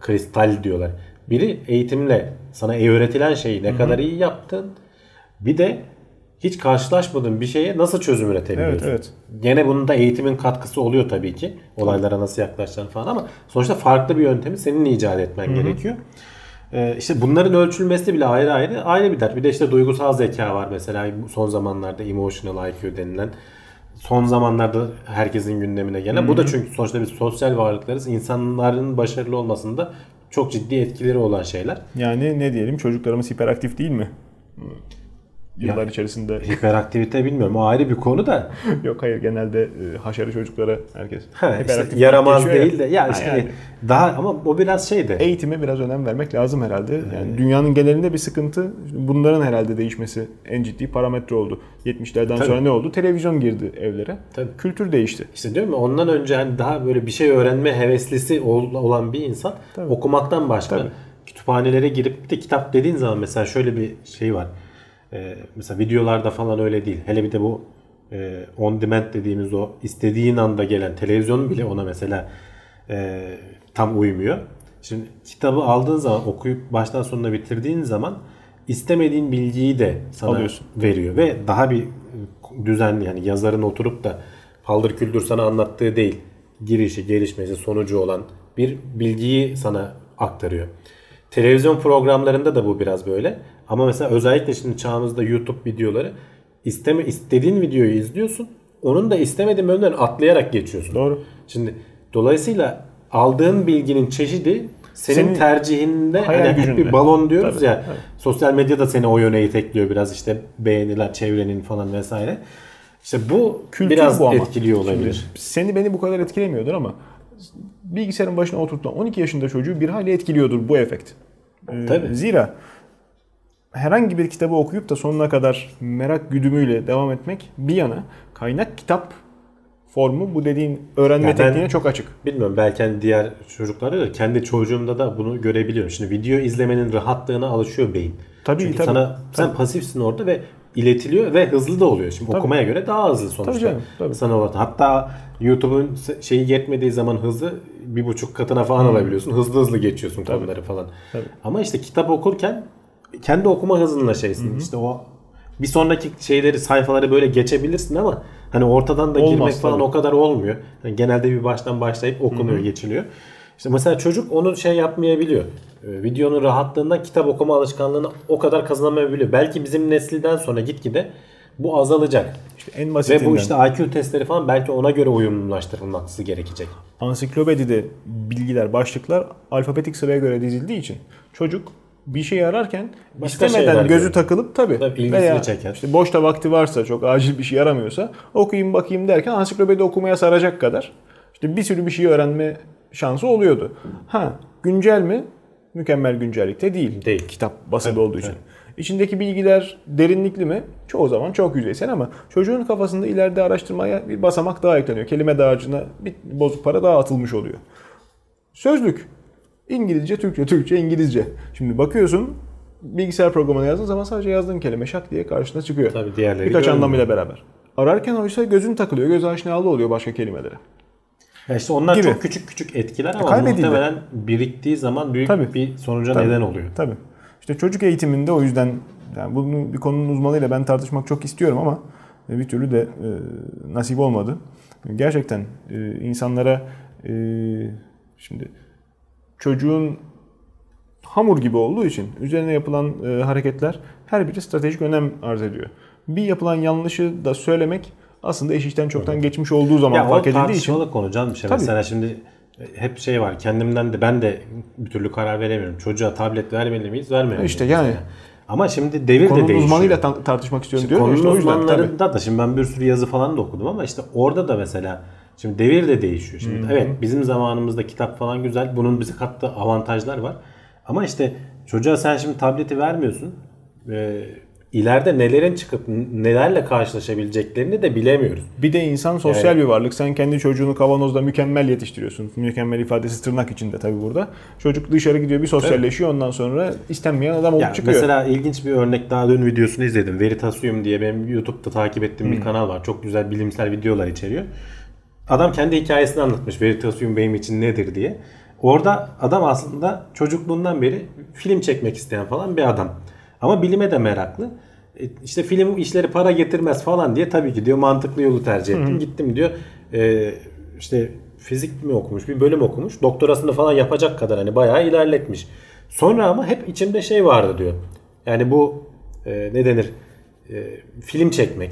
Kristal diyorlar. Biri eğitimle sana öğretilen şeyi ne kadar iyi yaptın. Bir de hiç karşılaşmadığın bir şeye nasıl çözüm üretebiliyorsun. Evet. Gene bunun da eğitimin katkısı oluyor tabii ki. Olaylara nasıl yaklaşacağın falan ama sonuçta farklı bir yöntemi senin icat etmen gerekiyor. Bunların ölçülmesi bile ayrı bir dert. Bir de duygusal zeka var mesela son zamanlarda emotional IQ denilen. Son zamanlarda herkesin gündemine gelen. Bu da çünkü sonuçta biz sosyal varlıklarız. İnsanların başarılı olmasında çok ciddi etkileri olan şeyler. Yani ne diyelim, çocuklarımız hiperaktif değil mi? Yıllar içerisinde. Hiperaktivite bilmiyorum. O ayrı bir konu da. Yok hayır, genelde haşarı çocuklara herkes. Yaramaz değil de. Daha ama o biraz de. Eğitime biraz önem vermek lazım herhalde. Yani dünyanın genelinde bir sıkıntı. Bunların herhalde değişmesi en ciddi parametre oldu. 70'lerden sonra ne oldu? Televizyon girdi evlere. Kültür değişti. Diyorum ya, ondan önce daha böyle bir şey öğrenme heveslisi olan bir insan okumaktan başka kütüphanelere girip de kitap dediğin zaman mesela şöyle bir var. Mesela videolarda falan öyle değil. Hele bir de bu on demand dediğimiz o istediğin anda gelen televizyon bile ona mesela tam uymuyor. Şimdi kitabı aldığın zaman okuyup baştan sonuna bitirdiğin zaman istemediğin bilgiyi de sana veriyor ve daha bir düzenli, yani yazarın oturup da paldır küldür sana anlattığı değil, girişi, gelişmesi, sonucu olan bir bilgiyi sana aktarıyor. Televizyon programlarında da bu biraz böyle. Ama mesela özellikle şimdi çağımızda YouTube videoları istediğin videoyu izliyorsun. Onun da istemediğin bölümlerini atlayarak geçiyorsun. Doğru. Şimdi dolayısıyla aldığın bilginin çeşidi senin tercihinde bir balon diyoruz Sosyal medyada seni o yöne itekliyor biraz beğeniler, çevrenin falan vesaire. Bu kültür biraz bu etkiliyor olabilir. Şimdi seni beni bu kadar etkilemiyordur ama bilgisayarın başına oturtulan 12 yaşında çocuğu bir hali etkiliyordur bu efekt. Zira herhangi bir kitabı okuyup da sonuna kadar merak güdümüyle devam etmek bir yana, kaynak kitap formu bu dediğin öğrenme tekniğine çok açık. Bilmiyorum, belki diğer çocuklarda da, kendi çocuğumda da bunu görebiliyorum. Şimdi video izlemenin rahatlığına alışıyor beyin. Çünkü sen pasifsin orada ve iletiliyor ve hızlı da oluyor. Şimdi okumaya göre daha hızlı sonuçta. Sana olarak. Hatta YouTube'un yetmediği zaman hızı 1,5 katına falan alabiliyorsun. Hızlı geçiyorsun konuları falan. Ama kitap okurken kendi okuma hızınla şeysin. O bir sonraki sayfaları böyle geçebilirsin ama ortadan da girmek falan o kadar olmuyor. Genelde bir baştan başlayıp okunuyor, geçiliyor. Mesela çocuk onu yapmayabiliyor. Videonun rahatlığından kitap okuma alışkanlığını o kadar kazanamayabiliyor. Belki bizim nesilden sonra gitgide bu azalacak. En basitinden. Ve bu IQ testleri falan belki ona göre uyumlulaştırılması gerekecek. Ansiklopedide bilgiler, başlıklar alfabetik sıraya göre dizildiği için çocuk bir şey ararken başka istemeden şey gözü takılıp tabii veya çeker. İşte boşta vakti varsa, çok acil bir şey aramıyorsa okuyayım bakayım derken ansiklopedi okumaya saracak kadar işte bir sürü bir şey öğrenme şansı oluyordu. Ha, güncel mi? Mükemmel güncellikte değil. Kitap basılı olduğu için. İçindeki bilgiler derinlikli mi? Çoğu zaman çok yüzeysel ama çocuğun kafasında ileride araştırmaya bir basamak daha ekleniyor. Kelime dağarcığına bir bozuk para daha atılmış oluyor. Sözlük. İngilizce, Türkçe, Türkçe, İngilizce. Şimdi bakıyorsun bilgisayar programına yazdığın zaman sadece yazdığın kelime şak diye karşına çıkıyor. Tabii diğerleri birkaç anlamıyla beraber. Ararken oysa gözün takılıyor, göz aşinalı oluyor başka kelimelere. Ya işte onlar gibi. Çok küçük etkiler ama muhtemelen biriktiği zaman büyük bir sonuca neden oluyor. Tabii. İşte çocuk eğitiminde o yüzden yani bunu bir konunun uzmanıyla ben tartışmak çok istiyorum ama bir türlü de nasip olmadı. Gerçekten insanlara şimdi çocuğun hamur gibi olduğu için üzerine yapılan hareketler her biri stratejik önem arz ediyor. Bir yapılan yanlışı da söylemek aslında iş işten çoktan geçmiş olduğu zaman ya fark edildiği için. Ya o tartışmalı konu canım bir şey. Mesela şimdi hep şey var, kendimden de ben de bir türlü karar veremiyorum. Çocuğa tablet vermeli miyiz, vermemeli miyiz? İşte yani. Ama şimdi devir de değişiyor. Konunun uzmanıyla tartışmak istiyorum diyorum. Konunun uzmanlarında da şimdi ben bir sürü yazı falan da okudum ama işte orada da mesela şimdi devir de değişiyor. Şimdi evet bizim zamanımızda kitap falan güzel. Bunun bize kattığı avantajlar var. Ama işte çocuğa sen şimdi tableti vermiyorsun. İleride nelerin çıkıp nelerle karşılaşabileceklerini de bilemiyoruz. Bir de insan sosyal bir varlık. Sen kendi çocuğunu kavanozda mükemmel yetiştiriyorsun. Mükemmel ifadesi tırnak içinde tabii burada. Çocuk dışarı gidiyor, bir sosyalleşiyor. Ondan sonra istenmeyen adam olup çıkıyor. Mesela ilginç bir örnek daha dün videosunu izledim. Veritasium diye benim YouTube'da takip ettiğim bir kanal var. Çok güzel bilimsel videolar içeriyor. Adam kendi hikayesini anlatmış. Veritasium benim için nedir diye. Orada adam aslında çocukluğundan beri film çekmek isteyen falan bir adam. Ama bilime de meraklı. İşte film işleri para getirmez falan diye tabii ki diyor mantıklı yolu tercih ettim. Gittim diyor işte fizik mi okumuş, bir bölüm okumuş. Doktorasını falan yapacak kadar hani bayağı ilerletmiş. Sonra ama hep içimde şey vardı diyor. Yani bu ne denir film çekmek.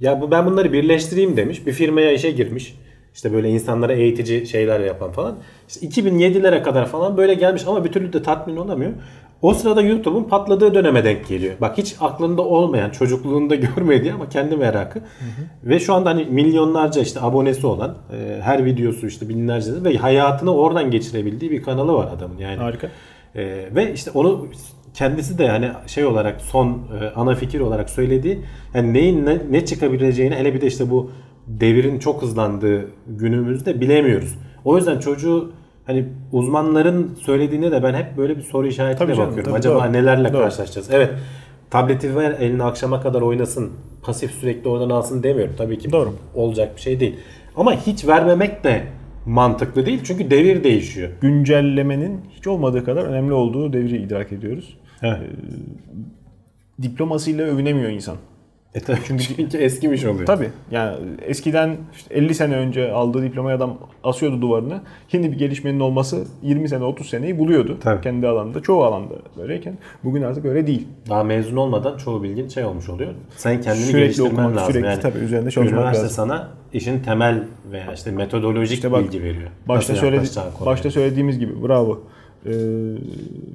Ya ben bunları birleştireyim demiş. Bir firmaya işe girmiş. İşte böyle insanlara eğitici şeyler yapan falan. İşte 2007'lere kadar falan böyle gelmiş ama bir türlü de tatmin olamıyor. O sırada YouTube'un patladığı döneme denk geliyor. Bak hiç aklında olmayan, çocukluğunda görmediği ama kendi merakı. Ve şu anda hani milyonlarca işte abonesi olan, her videosu işte binlerce ve hayatını oradan geçirebildiği bir kanalı var adamın yani. Harika. Ve işte onu kendisi de hani şey olarak son ana fikir olarak söylediği yani neyin ne çıkabileceğini hele bir de işte bu devirin çok hızlandığı günümüzde bilemiyoruz. O yüzden çocuğu hani uzmanların söylediğine de ben hep böyle bir soru işaretiyle bakıyorum. Acaba nelerle karşılaşacağız? Evet. Tableti ver eline akşama kadar oynasın. Pasif sürekli oradan alsın demiyorum. Tabii ki olacak bir şey değil. Ama hiç vermemek de mantıklı değil. Çünkü devir değişiyor. Güncellemenin hiç olmadığı kadar önemli olduğu devri idrak ediyoruz. Diplomasıyla övünemiyor insan. Tabii çünkü eskimiş oluyor. Tabii. Yani eskiden işte 50 sene önce aldığı diplomayı adam asıyordu duvarına. Şimdi bir gelişmenin olması 20 sene 30 seneyi buluyordu. Tabii. Kendi alanında, çoğu alanda böyleyken bugün artık öyle değil. Daha mezun olmadan çoğu bilgin şey olmuş oluyor. Sen kendini sürekli geliştirmen lazım. Sürekli yani tabii üzerinde çalışmak lazım. Üniversite sana işin temel veya işte metodolojik bilgi veriyor. Başta söylediğimiz gibi bravo.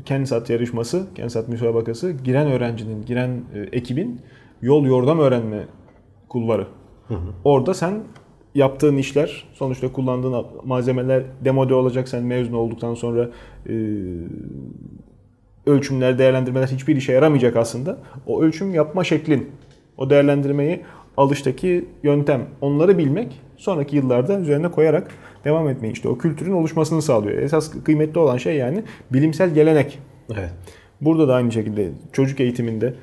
Kendisat yarışması, Kendisat müsabakası giren öğrencinin, giren ekibin yol yordam öğrenme kulvarı. Orada sen yaptığın işler, sonuçta kullandığın malzemeler demode olacak. Sen mezun olduktan sonra ölçümler, değerlendirmeler hiçbir işe yaramayacak aslında. O ölçüm yapma şeklin, o değerlendirmeyi alıştaki yöntem, onları bilmek sonraki yıllarda üzerine koyarak devam etmeyi işte o kültürün oluşmasını sağlıyor. Esas kıymetli olan şey yani bilimsel gelenek. Evet. Burada da aynı şekilde çocuk eğitiminde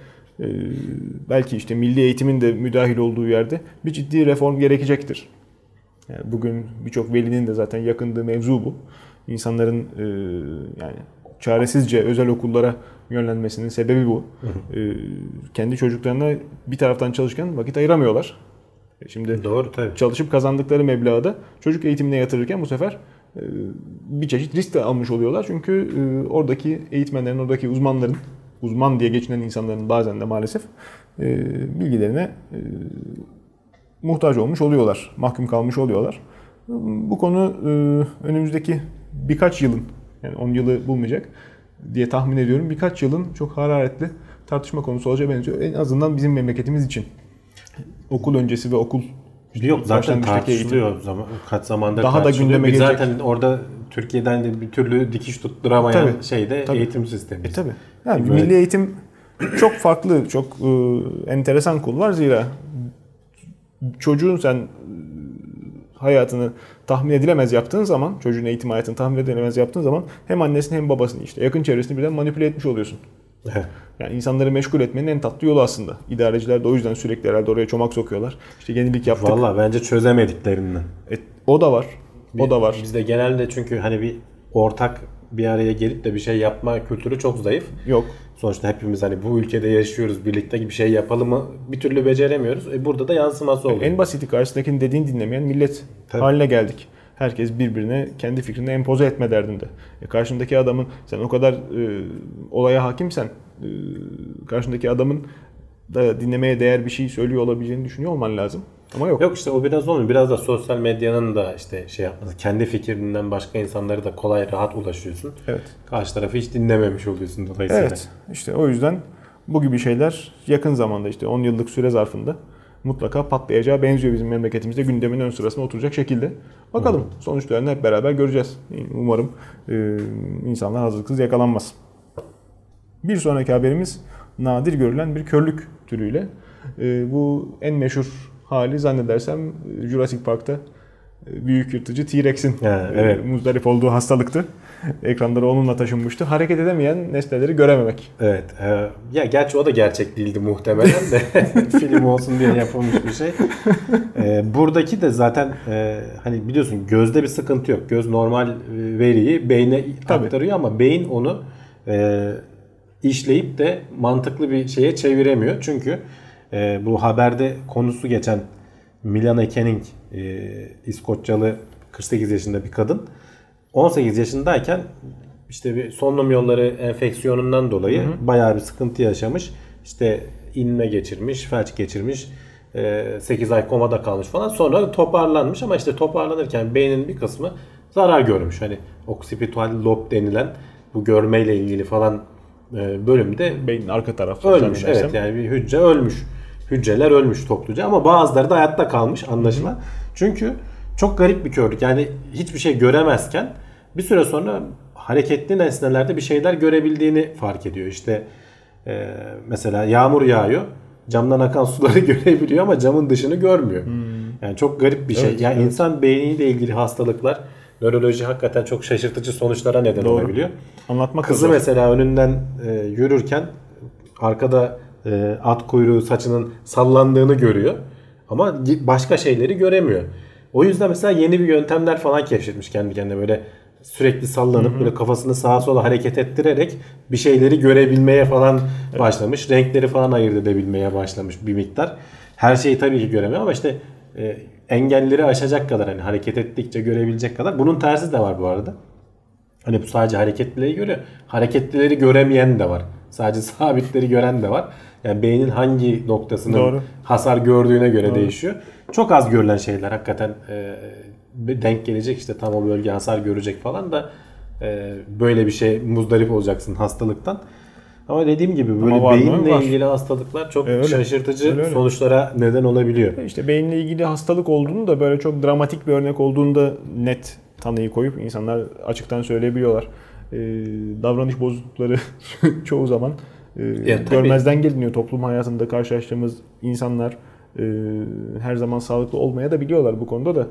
belki işte milli eğitimin de müdahil olduğu yerde bir ciddi reform gerekecektir. Yani bugün birçok velinin de zaten yakındığı mevzu bu. İnsanların yani çaresizce özel okullara yönlenmesinin sebebi bu. Kendi çocuklarına bir taraftan çalışırken vakit ayıramıyorlar. Şimdi çalışıp kazandıkları meblağı da çocuk eğitimine yatırırken bu sefer bir çeşit risk de almış oluyorlar. Çünkü oradaki eğitmenlerin, oradaki uzmanların, uzman diye geçinen insanların bazen de maalesef bilgilerine muhtaç olmuş oluyorlar, mahkum kalmış oluyorlar. Bu konu önümüzdeki birkaç yılın, yani 10 yılı bulmayacak, diye tahmin ediyorum. Birkaç yılın çok hararetli tartışma konusu olacağı benziyor. En azından bizim memleketimiz için. Okul öncesi ve okul yok zaten tartışılıyor eğitim. Zaman kaç zamandır daha tartışılıyor. Da gündeme gelecek. Zaten orada Türkiye'den de bir türlü dikiş tutturamayan şeyde eğitim sistemi. Tabii. Yani böyle... Milli eğitim çok farklı, çok enteresan konular zira çocuğun sen hayatını tahmin edilemez yaptığın zaman, çocuğun eğitim hayatını tahmin edilemez yaptığın zaman hem annesini hem babasını işte yakın çevresini birden manipüle etmiş oluyorsun. Yani insanları meşgul etmenin en tatlı yolu aslında. İdareciler de o yüzden sürekli herhalde oraya çomak sokuyorlar. İşte yenilik yaptık. Vallahi bence çözemediklerinden. O da var. O da var. Bizde genelde çünkü hani bir ortak bir araya gelip de bir şey yapma kültürü çok zayıf. Yok. Sonuçta hepimiz hani bu ülkede yaşıyoruz, birlikte bir şey yapalım mı bir türlü beceremiyoruz. Burada da yansıması oluyor. En basiti karşısındakinin dediğini dinlemeyen millet haline geldik. Herkes birbirine kendi fikrini empoze etme derdinde. Karşındaki adamın sen o kadar olaya hakimsen karşındaki adamın da dinlemeye değer bir şey söylüyor olabileceğini düşünüyor olman lazım. Ama yok. Yok işte o biraz olmuyor. Biraz da sosyal medyanın da işte şey yapması. Kendi fikrinden başka insanlara da kolay rahat ulaşıyorsun. Evet. Karşı tarafı hiç dinlememiş oluyorsun dolayısıyla. Evet. İşte o yüzden bu gibi şeyler yakın zamanda işte 10 yıllık süre zarfında mutlaka patlayacağı benziyor bizim memleketimizde gündemin ön sırasına oturacak şekilde. Bakalım sonuçlarını hep beraber göreceğiz. Umarım insanlar hazırlıksız yakalanmaz. Bir sonraki haberimiz nadir görülen bir körlük türüyle. Bu en meşhur hali zannedersem Jurassic Park'ta büyük yırtıcı T-Rex'in muzdarip olduğu hastalıktı. Ekranlara onunla taşınmıştı. Hareket edemeyen nesneleri görememek. Evet. Ya gerçi o da gerçek değildi muhtemelen de. Film olsun diye yapılmış bir şey. Buradaki de zaten hani biliyorsun gözde bir sıkıntı yok. Göz normal veriyi beyne aktarıyor ama beyin onu işleyip de mantıklı bir şeye çeviremiyor. Çünkü bu haberde konusu geçen Milana Canning İskoçyalı 48 yaşında bir kadın 18 yaşındayken işte bir solunum yolları enfeksiyonundan dolayı bayağı bir sıkıntı yaşamış. İşte inme geçirmiş, felç geçirmiş, 8 ay komada kalmış falan. Sonra toparlanmış ama işte toparlanırken beynin bir kısmı zarar görmüş. Hani oksipital lob denilen bu görmeyle ilgili falan bölümde beynin arka tarafı ölmüş. Evet yani bir hücre ölmüş. Hücreler ölmüş topluca ama bazıları da hayatta kalmış anlaşılan. Çünkü çok garip bir körlük. Yani hiçbir şey göremezken bir süre sonra hareketli nesnelerde bir şeyler görebildiğini fark ediyor. İşte mesela yağmur yağıyor. Camdan akan suları görebiliyor ama camın dışını görmüyor. Yani çok garip bir şey. Evet, yani insan beyniyle ilgili hastalıklar nöroloji hakikaten çok şaşırtıcı sonuçlara neden olabiliyor. Anlatmak kızı mesela önünden yürürken arkada at kuyruğu saçının sallandığını görüyor. Ama başka şeyleri göremiyor. O yüzden mesela yeni bir yöntemler falan keşfetmiş kendi kendine böyle sürekli sallanıp böyle kafasını sağa sola hareket ettirerek bir şeyleri görebilmeye falan başlamış. Evet. Renkleri falan ayırt edebilmeye başlamış bir miktar. Her şeyi tabii ki göremiyor ama işte engelleri aşacak kadar hani hareket ettikçe görebilecek kadar. Bunun tersi de var bu arada. Hani bu sadece hareketlileri görüyor. Hareketlileri göremeyen de var. Sadece sabitleri gören de var. Yani beynin hangi noktasının hasar gördüğüne göre değişiyor. Çok az görülen şeyler hakikaten denk gelecek işte tam o bölge hasar görecek falan da böyle bir şey muzdarip olacaksın hastalıktan. Ama dediğim gibi böyle beyinle ilgili hastalıklar çok şaşırtıcı sonuçlara neden olabiliyor. İşte beyinle ilgili hastalık olduğunu da böyle çok dramatik bir örnek olduğunda net tanıyı koyup insanlar açıktan söyleyebiliyorlar. Davranış bozuklukları çoğu zaman görmezden geliniyor. Toplum hayatında karşılaştığımız insanlar her zaman sağlıklı olmaya da biliyorlar bu konuda da.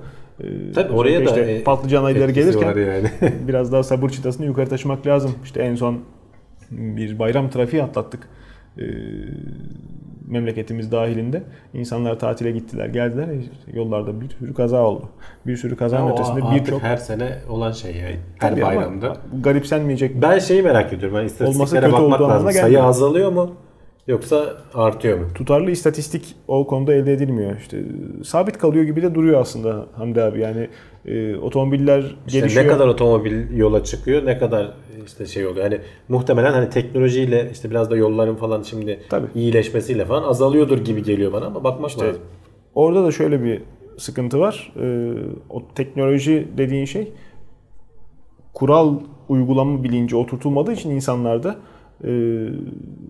Tabii oraya işte da patlıcan ayıları gelirken yani. Biraz daha sabır çıtasını yukarı taşımak lazım. İşte en son bir bayram trafiği atlattık. Memleketimiz dahilinde insanlar tatile gittiler, geldiler. İşte yollarda bir sürü kaza oldu. Bir sürü kazanın ötesinde birçok her sene olan şey yani. Her bayramda. Garipsenmeyecek. Ben şeyi merak ediyorum. Ben istatistiklere bakmak lazım. Sayı azalıyor mu yoksa artıyor mu? Tutarlı istatistik o konuda elde edilmiyor. İşte sabit kalıyor gibi de duruyor aslında Hamdi abi. Yani otomobiller işte gelişiyor. Ne kadar otomobil yola çıkıyor, ne kadar işte şey oluyor. Yani muhtemelen hani teknolojiyle işte biraz da yolların falan şimdi iyileşmesiyle falan azalıyordur gibi geliyor bana ama bakmak lazım. Orada da şöyle bir sıkıntı var. O teknoloji dediğin şey kural uygulama bilinci oturtulmadığı için insanlarda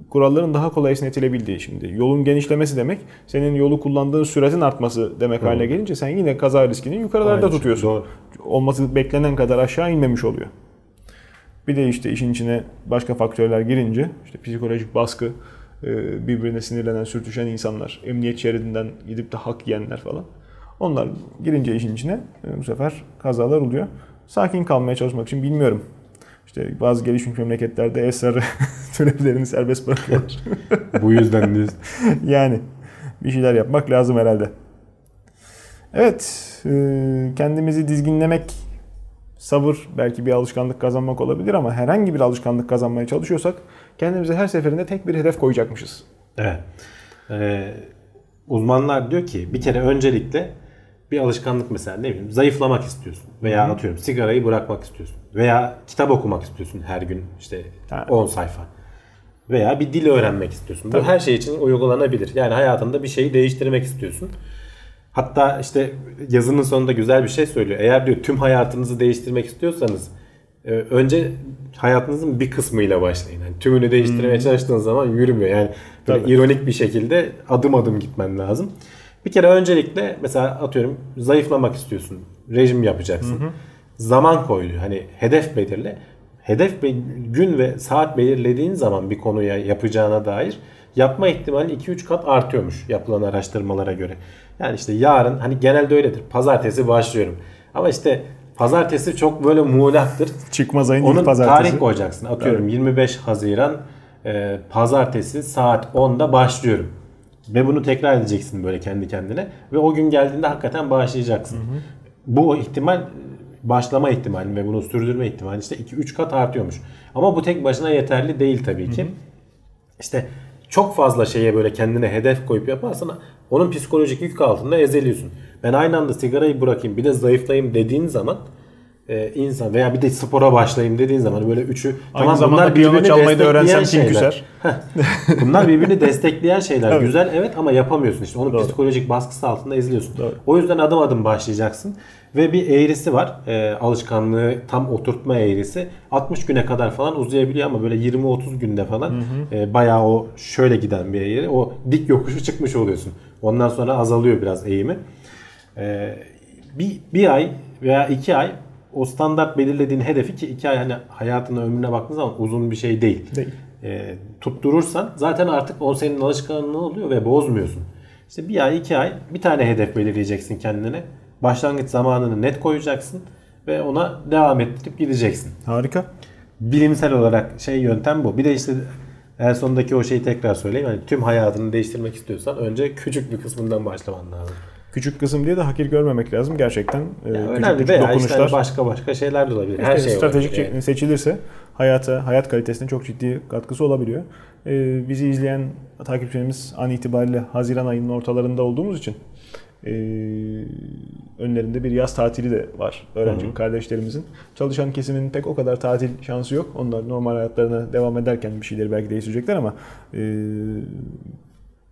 kuralların daha kolay esnetilebildiği, şimdi yolun genişlemesi demek senin yolu kullandığın süratin artması demek haline gelince sen yine kaza riskini yukarılarda tutuyorsun. Doğru. Olması beklenen kadar aşağı inmemiş oluyor. Bir de işte işin içine başka faktörler girince işte psikolojik baskı, birbirine sinirlenen, sürtüşen insanlar, emniyet şeridinden gidip de hak yiyenler falan. Onlar girince işin içine bu sefer kazalar oluyor. Sakin kalmaya çalışmak için bilmiyorum. İşte bazı gelişmiş memleketlerde esrar türevlerini serbest bırakıyorlar. Bu yüzden değil. Yani bir şeyler yapmak lazım herhalde. Evet, kendimizi dizginlemek, sabır belki bir alışkanlık kazanmak olabilir ama herhangi bir alışkanlık kazanmaya çalışıyorsak kendimize her seferinde tek bir hedef koyacakmışız. Evet. Uzmanlar diyor ki bir kere öncelikle bir alışkanlık, mesela ne bileyim zayıflamak istiyorsun veya atıyorum sigarayı bırakmak istiyorsun veya kitap okumak istiyorsun her gün işte 10 sayfa veya bir dil öğrenmek istiyorsun. Tabii. Bu her şey için uygulanabilir. Yani hayatında bir şeyi değiştirmek istiyorsun. Hatta işte yazının sonunda güzel bir şey söylüyor. Eğer diyor tüm hayatınızı değiştirmek istiyorsanız önce hayatınızın bir kısmıyla başlayın. Yani tümünü değiştirmeye çalıştığınız zaman yürümüyor. Yani böyle ironik bir şekilde adım adım gitmen lazım. Bir kere öncelikle mesela atıyorum zayıflamak istiyorsun. Rejim yapacaksın. Zaman koy diyor. Hani hedef belirle. Hedef gün ve saat belirlediğin zaman bir konuya yapacağına dair yapma ihtimali 2-3 kat artıyormuş yapılan araştırmalara göre. Yani işte yarın, hani genelde öyledir. Pazartesi başlıyorum. Ama işte pazartesi çok böyle muğlaktır. Çıkmaz ayın ilk pazartesi. Onun tarih koyacaksın. Atıyorum 25 Haziran pazartesi saat 10'da başlıyorum. Ve bunu tekrar edeceksin böyle kendi kendine. Ve o gün geldiğinde hakikaten başlayacaksın. Bu ihtimal, başlama ihtimali ve bunu sürdürme ihtimali işte 2-3 kat artıyormuş. Ama bu tek başına yeterli değil tabii ki. İşte çok fazla şeye böyle kendine hedef koyup yaparsan onun psikolojik yük altında eziliyorsun. Ben aynı anda sigarayı bırakayım bir de zayıflayayım dediğin zaman insan veya bir de spora başlayayım dediğin zaman böyle üçü aynı tamam, bunlar birbirini destekleyen şeyler. Bunlar birbirini destekleyen şeyler. Evet. Güzel, evet, ama yapamıyorsun işte. Onun psikolojik baskısı altında eziliyorsun. Doğru. O yüzden adım adım başlayacaksın. Ve bir eğrisi var. Alışkanlığı tam oturtma eğrisi. 60 güne kadar falan uzayabiliyor ama böyle 20-30 günde falan bayağı o şöyle giden bir eğri. O dik yokuşu çıkmış oluyorsun. Ondan sonra azalıyor biraz eğimi. Bir ay veya 2 ay o standart belirlediğin hedefi, ki 2 ay hani hayatına, ömrüne baktığın zaman uzun bir şey değil. Tutturursan zaten artık o senin alışkanlığın oluyor ve bozmuyorsun. İşte 1 ay 2 ay bir tane hedef belirleyeceksin kendine. Başlangıç zamanını net koyacaksın ve ona devam ettirip gideceksin. Harika. Bilimsel olarak yöntem bu. Bir de işte en sondaki o şeyi tekrar söyleyeyim. Yani tüm hayatını değiştirmek istiyorsan önce küçük bir kısmından başlaman lazım. Küçük kısım diye de hakir görmemek lazım gerçekten. Küçük dokunuşlar. Işte başka şeyler de olabilir. Her şey stratejik yani seçilirse hayat kalitesine çok ciddi katkısı olabiliyor. Bizi izleyen takipçilerimiz an itibariyle Haziran ayının ortalarında olduğumuz için önlerinde bir yaz tatili de var öğrenci kardeşlerimizin. Çalışan kesimin pek o kadar tatil şansı yok. Onlar normal hayatlarına devam ederken bir şeyleri belki değiştirecekler ama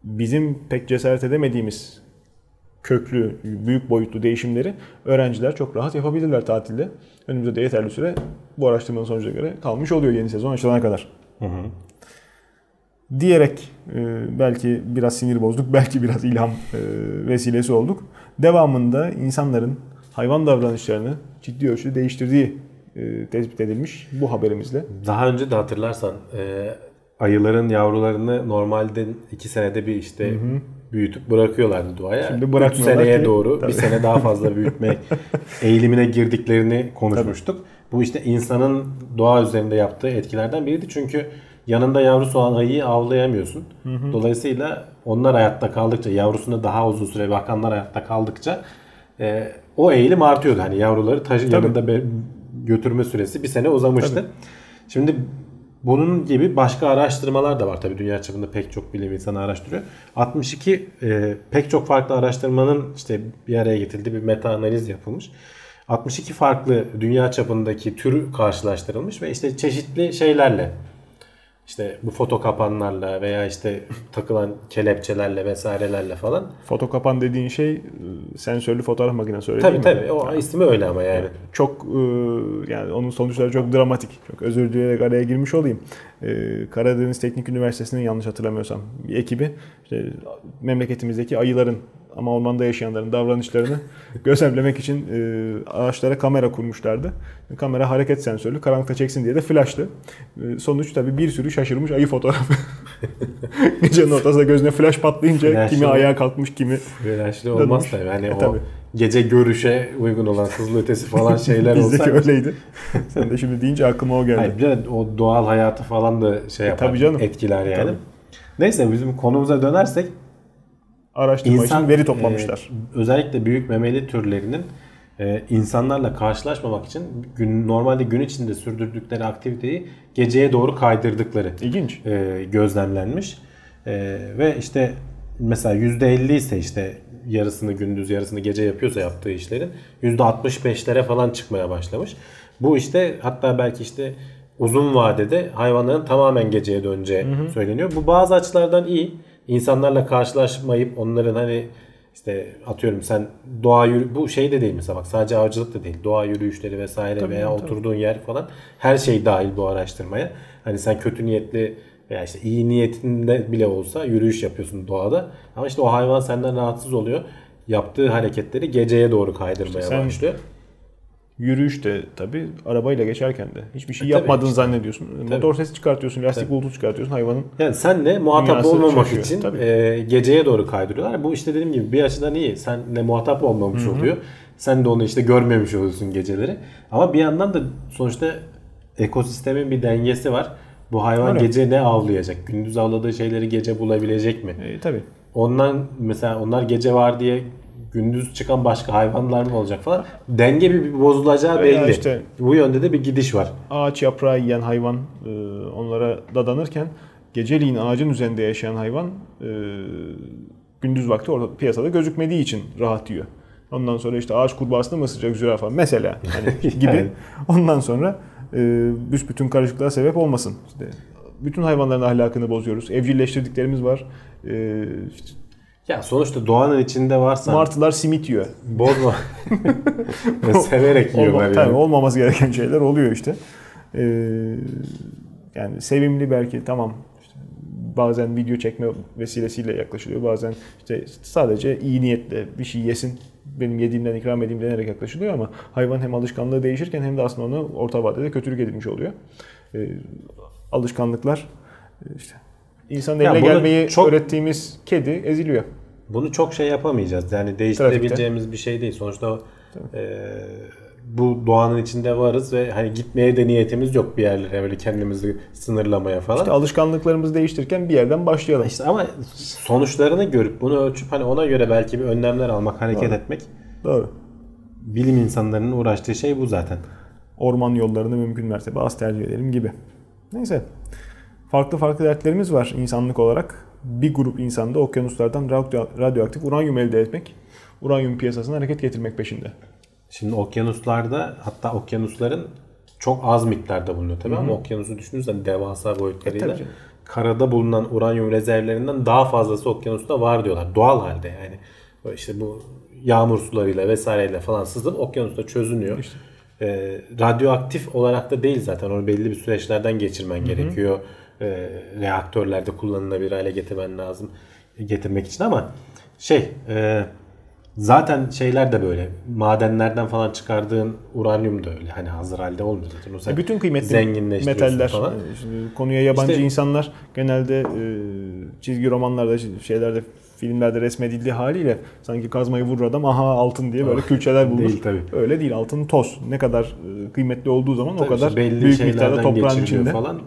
bizim pek cesaret edemediğimiz köklü, büyük boyutlu değişimleri öğrenciler çok rahat yapabilirler tatilde. Önümüzde de yeterli süre bu araştırmanın sonucuna göre kalmış oluyor yeni sezon açılana kadar. Diyerek belki biraz sinir bozduk, belki biraz ilham vesilesi olduk. Devamında insanların hayvan davranışlarını ciddi ölçüde değiştirdiği tespit edilmiş bu haberimizle. Daha önce de hatırlarsan ayıların yavrularını normalde 2 senede bir büyütüp bırakıyorlardı doğaya. Şimdi 3 seneye doğru bir sene daha fazla büyütme eğilimine girdiklerini konuşmuştuk. Bu işte insanın doğa üzerinde yaptığı etkilerden biriydi. Çünkü yanında yavrusu olan ayıyı avlayamıyorsun. Dolayısıyla onlar hayatta kaldıkça, yavrusuna daha uzun süre bakanlar hayatta kaldıkça o eğilim artıyordu. Hani yavruları yanında götürme süresi bir sene uzamıştı. Şimdi bunun gibi başka araştırmalar da var. Tabii dünya çapında pek çok bilim insanı araştırıyor. 62 pek çok farklı araştırmanın işte bir araya getirildiği bir meta analiz yapılmış. 62 farklı dünya çapındaki türü karşılaştırılmış ve işte çeşitli şeylerle İşte bu fotokapanlarla veya işte takılan kelepçelerle vesairelerle falan. Fotokapan dediğin şey sensörlü fotoğraf makinesi öyle değil mi? Tabii tabii. O yani ismi öyle ama yani. Çok yani onun sonuçları çok dramatik. Çok özür dileyerek araya girmiş olayım. Karadeniz Teknik Üniversitesi'nin yanlış hatırlamıyorsam bir ekibi işte memleketimizdeki ayıların ama ormanda yaşayanların davranışlarını gözlemlemek için ağaçlara kamera kurmuşlardı. Kamera hareket sensörlü, karanlıkta çeksin diye de flashlı. Sonuç tabii bir sürü şaşırmış ayı fotoğrafı. Gecenin ortasında gözüne flash patlayınca flashlı, kimi ayağa kalkmış, kimi... Flashlı olmaz tabii. Yani tabii. Gece görüşe uygun olan hızlı ötesi falan şeyler olsa... Bizdeki öyleydi. Sen de şimdi deyince aklıma o geldi. Hayır, canım, o doğal hayatı falan da şey yapar, etkiler yani. Tabii. Neyse bizim konumuza dönersek... Araştırma için veri toplamışlar. Özellikle büyük memeli türlerinin insanlarla karşılaşmamak için normalde gün içinde sürdürdükleri aktiviteyi geceye doğru kaydırdıkları İlginç. Gözlemlenmiş. Ve işte mesela %50 ise işte yarısını gündüz yarısını gece yapıyorsa yaptığı işlerin %65'lere falan çıkmaya başlamış. Bu işte hatta belki işte uzun vadede hayvanların tamamen geceye döneceği söyleniyor. Bu bazı açılardan iyi. İnsanlarla karşılaşmayıp onların hani işte atıyorum sen doğa yürü... Bu şey de değil mesela bak sadece avcılık da değil. Doğa yürüyüşleri vesaire tabii, veya tabii. Oturduğun yer falan her şey dahil bu araştırmaya. Hani sen kötü niyetli veya işte iyi niyetinde bile olsa yürüyüş yapıyorsun doğada. Ama işte o hayvan senden rahatsız oluyor. Yaptığı hareketleri geceye doğru kaydırmaya işte başlıyor. Yürüyüş de tabii arabayla geçerken de hiçbir şey yapmadığını zannediyorsun. Tabii. Motor sesi çıkartıyorsun, lastik bulutu çıkartıyorsun hayvanın. Yani senle muhatap olmamak çalışıyor. İçin geceye doğru kaydırıyorlar. Bu işte dediğim gibi bir açıdan iyi. Senle muhatap olmamış oluyor. Sen de onu işte görmemiş oluyorsun geceleri. Ama bir yandan da sonuçta ekosistemin bir dengesi var. Bu hayvan öyle. Gece ne avlayacak? Gündüz avladığı şeyleri gece bulabilecek mi? Tabii. Ondan mesela onlar gece var diye gündüz çıkan başka hayvanlar mı olacak falan. Denge bir bozulacağı belli. İşte, bu yönde de bir gidiş var. Ağaç yaprağı yiyen hayvan onlara dadanırken geceliğin ağacın üzerinde yaşayan hayvan gündüz vakti orada piyasada gözükmediği için rahat yiyor. Ondan sonra işte ağaç kurbağasını mı ısıracak zürafa mesela hani gibi. Ondan sonra büsbütün karışıklığa sebep olmasın. İşte bütün hayvanların ahlakını bozuyoruz. Evcilleştirdiklerimiz var. İşte, ya sonuçta doğanın içinde varsa... Martılar simit yiyor. Bozma. Severek yiyorlar yani. Tabii olmaması gereken şeyler oluyor işte. Yani sevimli belki tamam. İşte bazen video çekme vesilesiyle yaklaşılıyor. Bazen işte sadece iyi niyetle bir şey yesin. Benim yediğimden ikram edeyim denerek yaklaşılıyor ama hayvan hem alışkanlığı değişirken hem de aslında ona orta vadede kötülük edilmiş oluyor. Alışkanlıklar işte... İnsanın eline gelmeyi çok, öğrettiğimiz kedi eziliyor. Bunu çok şey yapamayacağız. Yani değiştirebileceğimiz trafikte. Bir şey değil. Sonuçta bu doğanın içinde varız ve hani gitmeye de niyetimiz yok bir yerlere böyle kendimizi sınırlamaya falan. İşte alışkanlıklarımızı değiştirirken bir yerden başlayalım. İşte ama sonuçlarını görüp bunu ölçüp hani ona göre belki bir önlemler almak, hareket Doğru. etmek. Doğru. Bilim insanlarının uğraştığı şey bu zaten. Orman yollarını mümkün mertebe az tercih edelim gibi. Neyse. Farklı farklı dertlerimiz var insanlık olarak. Bir grup insanda okyanuslardan radyoaktif uranyum elde etmek, uranyum piyasasına hareket getirmek peşinde. Şimdi okyanuslarda hatta okyanusların çok az miktarda bulunuyor tabii ama okyanusu düşünürsen devasa boyutlarıyla karada bulunan uranyum rezervlerinden daha fazlası okyanusta var diyorlar. Doğal halde yani. İşte bu yağmur sularıyla vesaireyle falan sızıp okyanusta çözünüyor. İşte. Radyoaktif olarak da değil zaten. Onu belli bir süreçlerden geçirmen gerekiyor. Reaktörlerde kullanılabilir hale getirmen lazım getirmek için ama zaten şeyler de böyle madenlerden falan çıkardığın uranyum da öyle hani hazır halde olmuyor zaten. Bütün kıymetli metaller falan. Konuya yabancı işte, insanlar genelde çizgi romanlarda şeylerde filmlerde resmedildiği haliyle sanki kazmayı vurur adam aha altın diye böyle külçeler bulur. Değil tabii. Öyle değil altın toz. Ne kadar kıymetli olduğu zaman tabii o kadar büyük miktarda toprağın içinde. Falan.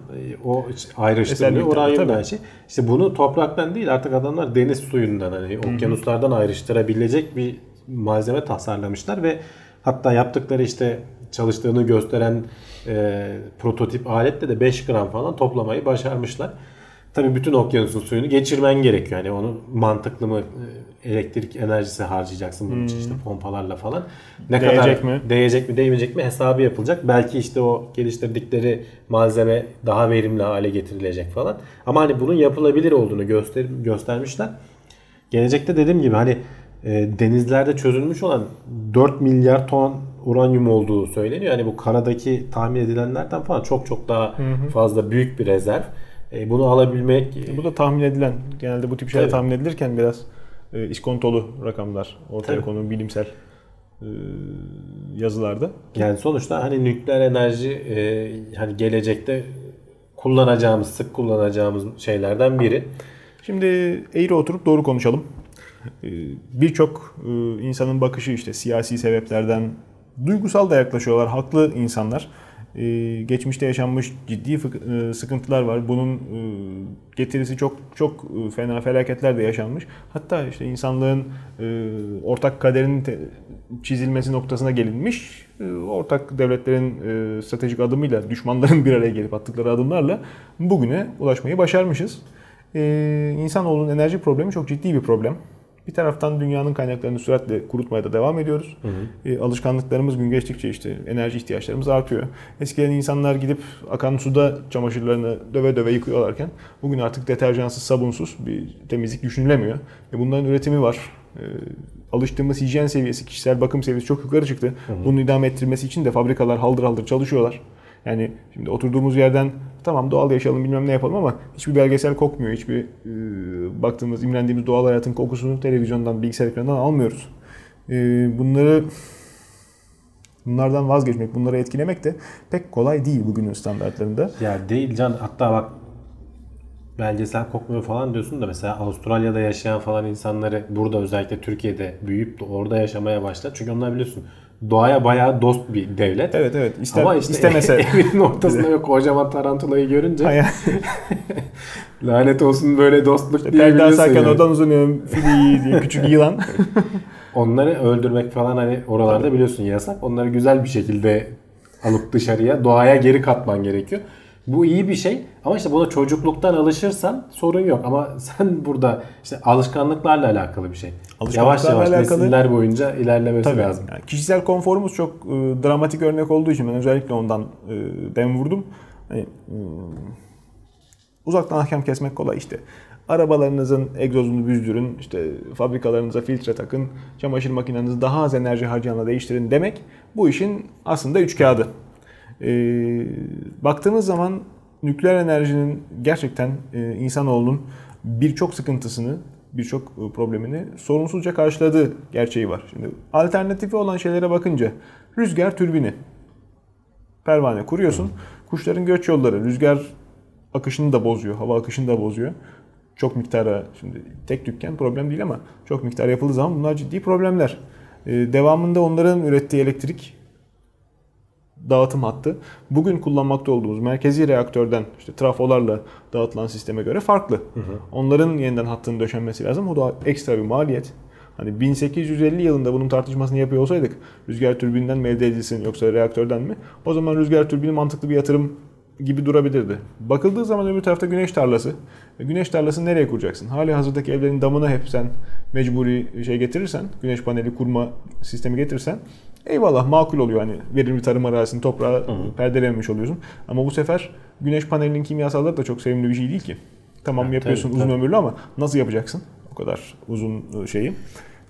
O ayrıştırılıyor. Uranyum da şey. İşte bunu topraktan değil artık adamlar deniz suyundan hani okyanuslardan ayrıştırabilecek bir malzeme tasarlamışlar ve hatta yaptıkları işte çalıştığını gösteren prototip aletle de 5 gram falan toplamayı başarmışlar. Tabii bütün okyanusun suyunu geçirmen gerekiyor. Yani onu mantıklı mı, elektrik enerjisi harcayacaksın bunun için işte pompalarla falan. Ne değecek kadar mi? Değecek mi, değmeyecek mi hesabı yapılacak. Belki işte o geliştirdikleri malzeme daha verimli hale getirilecek falan. Ama hani bunun yapılabilir olduğunu göstermişler. Gelecekte dediğim gibi hani denizlerde çözülmüş olan 4 milyar ton uranyum olduğu söyleniyor. Hani bu karadaki tahmin edilenlerden falan çok çok daha fazla büyük bir rezerv. Bunu alabilmek... Bu da tahmin edilen. Genelde bu tip şeyler tahmin edilirken biraz iskontolu rakamlar ortaya konulan bilimsel yazılarda. Yani sonuçta hani nükleer enerji hani gelecekte kullanacağımız, sık kullanacağımız şeylerden biri. Şimdi eğri oturup doğru konuşalım. Birçok insanın bakışı işte siyasi sebeplerden duygusal da yaklaşıyorlar. Haklı insanlar. Geçmişte yaşanmış ciddi sıkıntılar var. Bunun getirisi çok çok fena felaketler de yaşanmış. Hatta işte insanlığın ortak kaderinin çizilmesi noktasına gelinmiş. Ortak devletlerin stratejik adımıyla, düşmanların bir araya gelip attıkları adımlarla bugüne ulaşmayı başarmışız. İnsanoğlunun enerji problemi çok ciddi bir problem. Bir taraftan dünyanın kaynaklarını süratle kurutmaya da devam ediyoruz. Alışkanlıklarımız gün geçtikçe işte enerji ihtiyaçlarımız artıyor. Eskiden insanlar gidip akan suda çamaşırlarını döve döve yıkıyorlarken bugün artık deterjansız, sabunsuz bir temizlik düşünülemiyor. Bunların üretimi var. Alıştığımız hijyen seviyesi, kişisel bakım seviyesi çok yukarı çıktı. Bunu idame ettirmesi için de fabrikalar haldır haldır çalışıyorlar. Yani şimdi oturduğumuz yerden tamam doğal yaşayalım bilmem ne yapalım ama hiçbir belgesel kokmuyor. Hiçbir baktığımız, imrendiğimiz doğal hayatın kokusunu televizyondan, bilgisayar ekranından almıyoruz. Bunlardan vazgeçmek, bunları etkilemek de pek kolay değil bugünün standartlarında. Ya değil Can, hatta bak belgesel kokmuyor falan diyorsun da mesela Avustralya'da yaşayan falan insanları burada özellikle Türkiye'de büyüyüp de orada yaşamaya başlar. Çünkü onlar biliyorsun doğaya bayağı dost bir devlet. Evet evet. Ama işte istemese evinin ortasında yok kocaman tarantulayı görünce lanet olsun böyle dostluk diyebiliyorsun. Perden sarkan odan uzanıyorum fili diye küçük yılan. Onları öldürmek falan hani oralarda biliyorsun yasak. Onları güzel bir şekilde alıp dışarıya doğaya geri katman gerekiyor. Bu iyi bir şey ama işte buna çocukluktan alışırsan sorun yok. Ama sen burada işte alışkanlıklarla alakalı bir şey. Yavaş yavaş nesiller boyunca ilerlemesi lazım. Yani kişisel konforumuz çok dramatik örnek olduğu için ben özellikle ondan dem vurdum. Hani, uzaktan ahkam kesmek kolay işte. Arabalarınızın egzozunu büzdürün, işte fabrikalarınıza filtre takın, çamaşır makinenizi daha az enerji harcayanla değiştirin demek bu işin aslında üç kağıdı. Baktığımız zaman nükleer enerjinin gerçekten insanoğlunun birçok sıkıntısını, birçok problemini sorunsuzca karşıladığı gerçeği var. Şimdi alternatifi olan şeylere bakınca rüzgar türbini, pervane kuruyorsun, kuşların göç yolları, rüzgar akışını da bozuyor, hava akışını da bozuyor. Çok miktara, şimdi tek tükkan problem değil ama çok miktar yapıldığı zaman bunlar ciddi problemler. Devamında onların ürettiği elektrik dağıtım hattı bugün kullanmakta olduğumuz merkezi reaktörden işte trafolarla dağıtılan sisteme göre farklı. Onların yeniden hattının döşenmesi lazım. O da ekstra bir maliyet. Hani 1850 yılında bunun tartışmasını yapıyor olsaydık rüzgar türbininden mi elde edilsin yoksa reaktörden mi? O zaman rüzgar türbini mantıklı bir yatırım gibi durabilirdi. Bakıldığı zaman öbür tarafta güneş tarlası. Güneş tarlasını nereye kuracaksın? Hali hazırdaki evlerin damına hep sen mecburi şey getirirsen, güneş paneli kurma sistemi getirirsen eyvallah makul oluyor hani verimli tarım arazisini toprağa perdelememiş oluyorsun. Ama bu sefer güneş panelinin kimyasalları da çok sevimli bir şey değil ki. Tamam evet, yapıyorsun uzun ömürlü ama nasıl yapacaksın o kadar uzun şeyi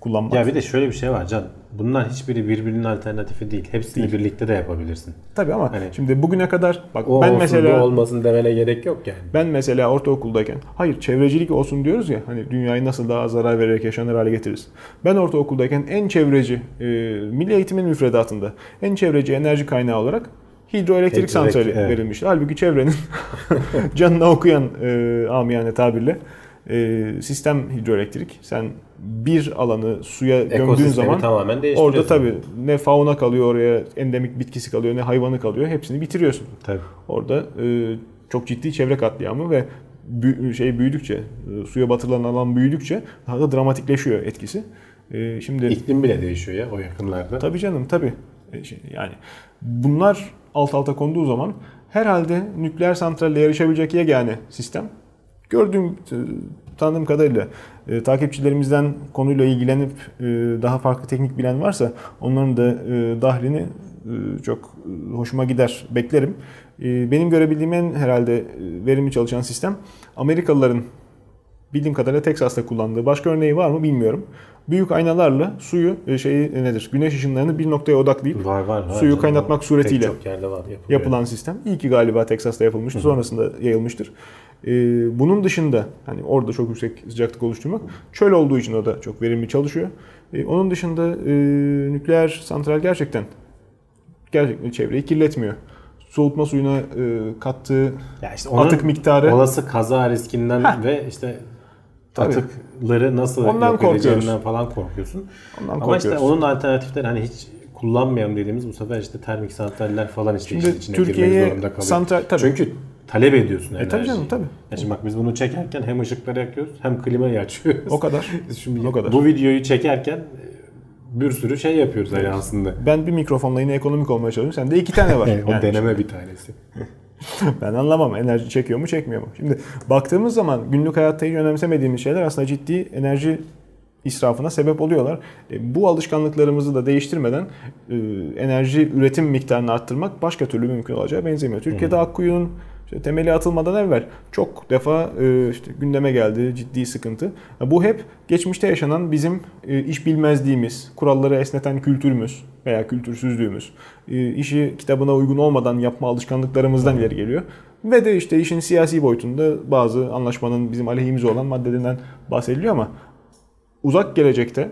kullanmak? Ya bir de şöyle bir şey var Can. Bunlar hiçbiri birbirinin alternatifi değil. Hepsini birlikte de yapabilirsin. Tabii ama hani, şimdi bugüne kadar bak o ben olsun, mesela olmasın demene gerek yok yani. Ben mesela ortaokuldayken hayır çevrecilik olsun diyoruz ya hani dünyayı nasıl daha zarar vererek yaşanır hale getiririz. Ben ortaokuldayken en çevreci Milli Eğitimin müfredatında en çevreci enerji kaynağı olarak hidroelektrik santrali verilmişti. Halbuki çevrenin canına okuyan amiyane tabirle sistem hidroelektrik. Sen bir alanı suya gömdüğün zaman orada tabii ne fauna kalıyor oraya, endemik bitkisi kalıyor, ne hayvanı kalıyor. Hepsini bitiriyorsun. Tabii. Orada çok ciddi çevre katliamı ve büyüdükçe, suya batırılan alan büyüdükçe daha da dramatikleşiyor etkisi. Şimdi iklim bile değişiyor ya o yakınlarda. Tabii canım tabii. Yani bunlar alt alta konduğu zaman herhalde nükleer santralle yarışabilecek yegane sistem Gördüğüm, tanıdığım kadarıyla takipçilerimizden konuyla ilgilenip daha farklı teknik bilen varsa onların da dahlini çok hoşuma gider, beklerim. Benim görebildiğim en herhalde verimli çalışan sistem Amerikalıların bildiğim kadarıyla Texas'ta kullandığı. Başka örneği var mı bilmiyorum. Büyük aynalarla suyu güneş ışınlarını bir noktaya odaklayıp suyu kaynatmak suretiyle yapılan sistem. İyi ki galiba Texas'ta yapılmıştı. Sonrasında yayılmıştır. Bunun dışında hani orada çok yüksek sıcaklık oluşturmak, çöl olduğu için o da çok verimli çalışıyor. Onun dışında nükleer santral gerçekten çevreyi kirletmiyor. Soğutma suyuna kattığı atık miktarı. Olası kaza riskinden ve atıkları nasıl yok edeceğinden falan korkuyorsun. Ama onun alternatifleri hani hiç kullanmayalım dediğimiz bu sefer termik santraller falan işin içine girmek zorunda kalıyor. Çünkü talep ediyorsun enerjiyi. Tabii canım. Şimdi bak biz bunu çekerken hem ışıkları yakıyoruz hem klimayı açıyoruz. O kadar. Şimdi o kadar. Bu videoyu çekerken bir sürü yapıyoruz aslında. Ben bir mikrofonla yine ekonomik olmaya çalışıyorum. Sende iki tane var. O deneme bir tanesi. Ben anlamam enerji çekiyor mu çekmiyor mu. Şimdi baktığımız zaman günlük hayatta hiç önemsemediğimiz şeyler aslında ciddi enerji israfına sebep oluyorlar. Bu alışkanlıklarımızı da değiştirmeden enerji üretim miktarını arttırmak başka türlü mümkün olacağı benzemiyor. Türkiye'de Akkuyu'nun temeli atılmadan evvel çok defa gündeme geldi ciddi sıkıntı. Bu hep geçmişte yaşanan bizim iş bilmezliğimiz, kuralları esneten kültürümüz veya kültürsüzlüğümüz, işi kitabına uygun olmadan yapma alışkanlıklarımızdan ileri geliyor. Ve de işin siyasi boyutunda bazı anlaşmanın bizim aleyhimize olan maddelerinden bahsediliyor ama uzak gelecekte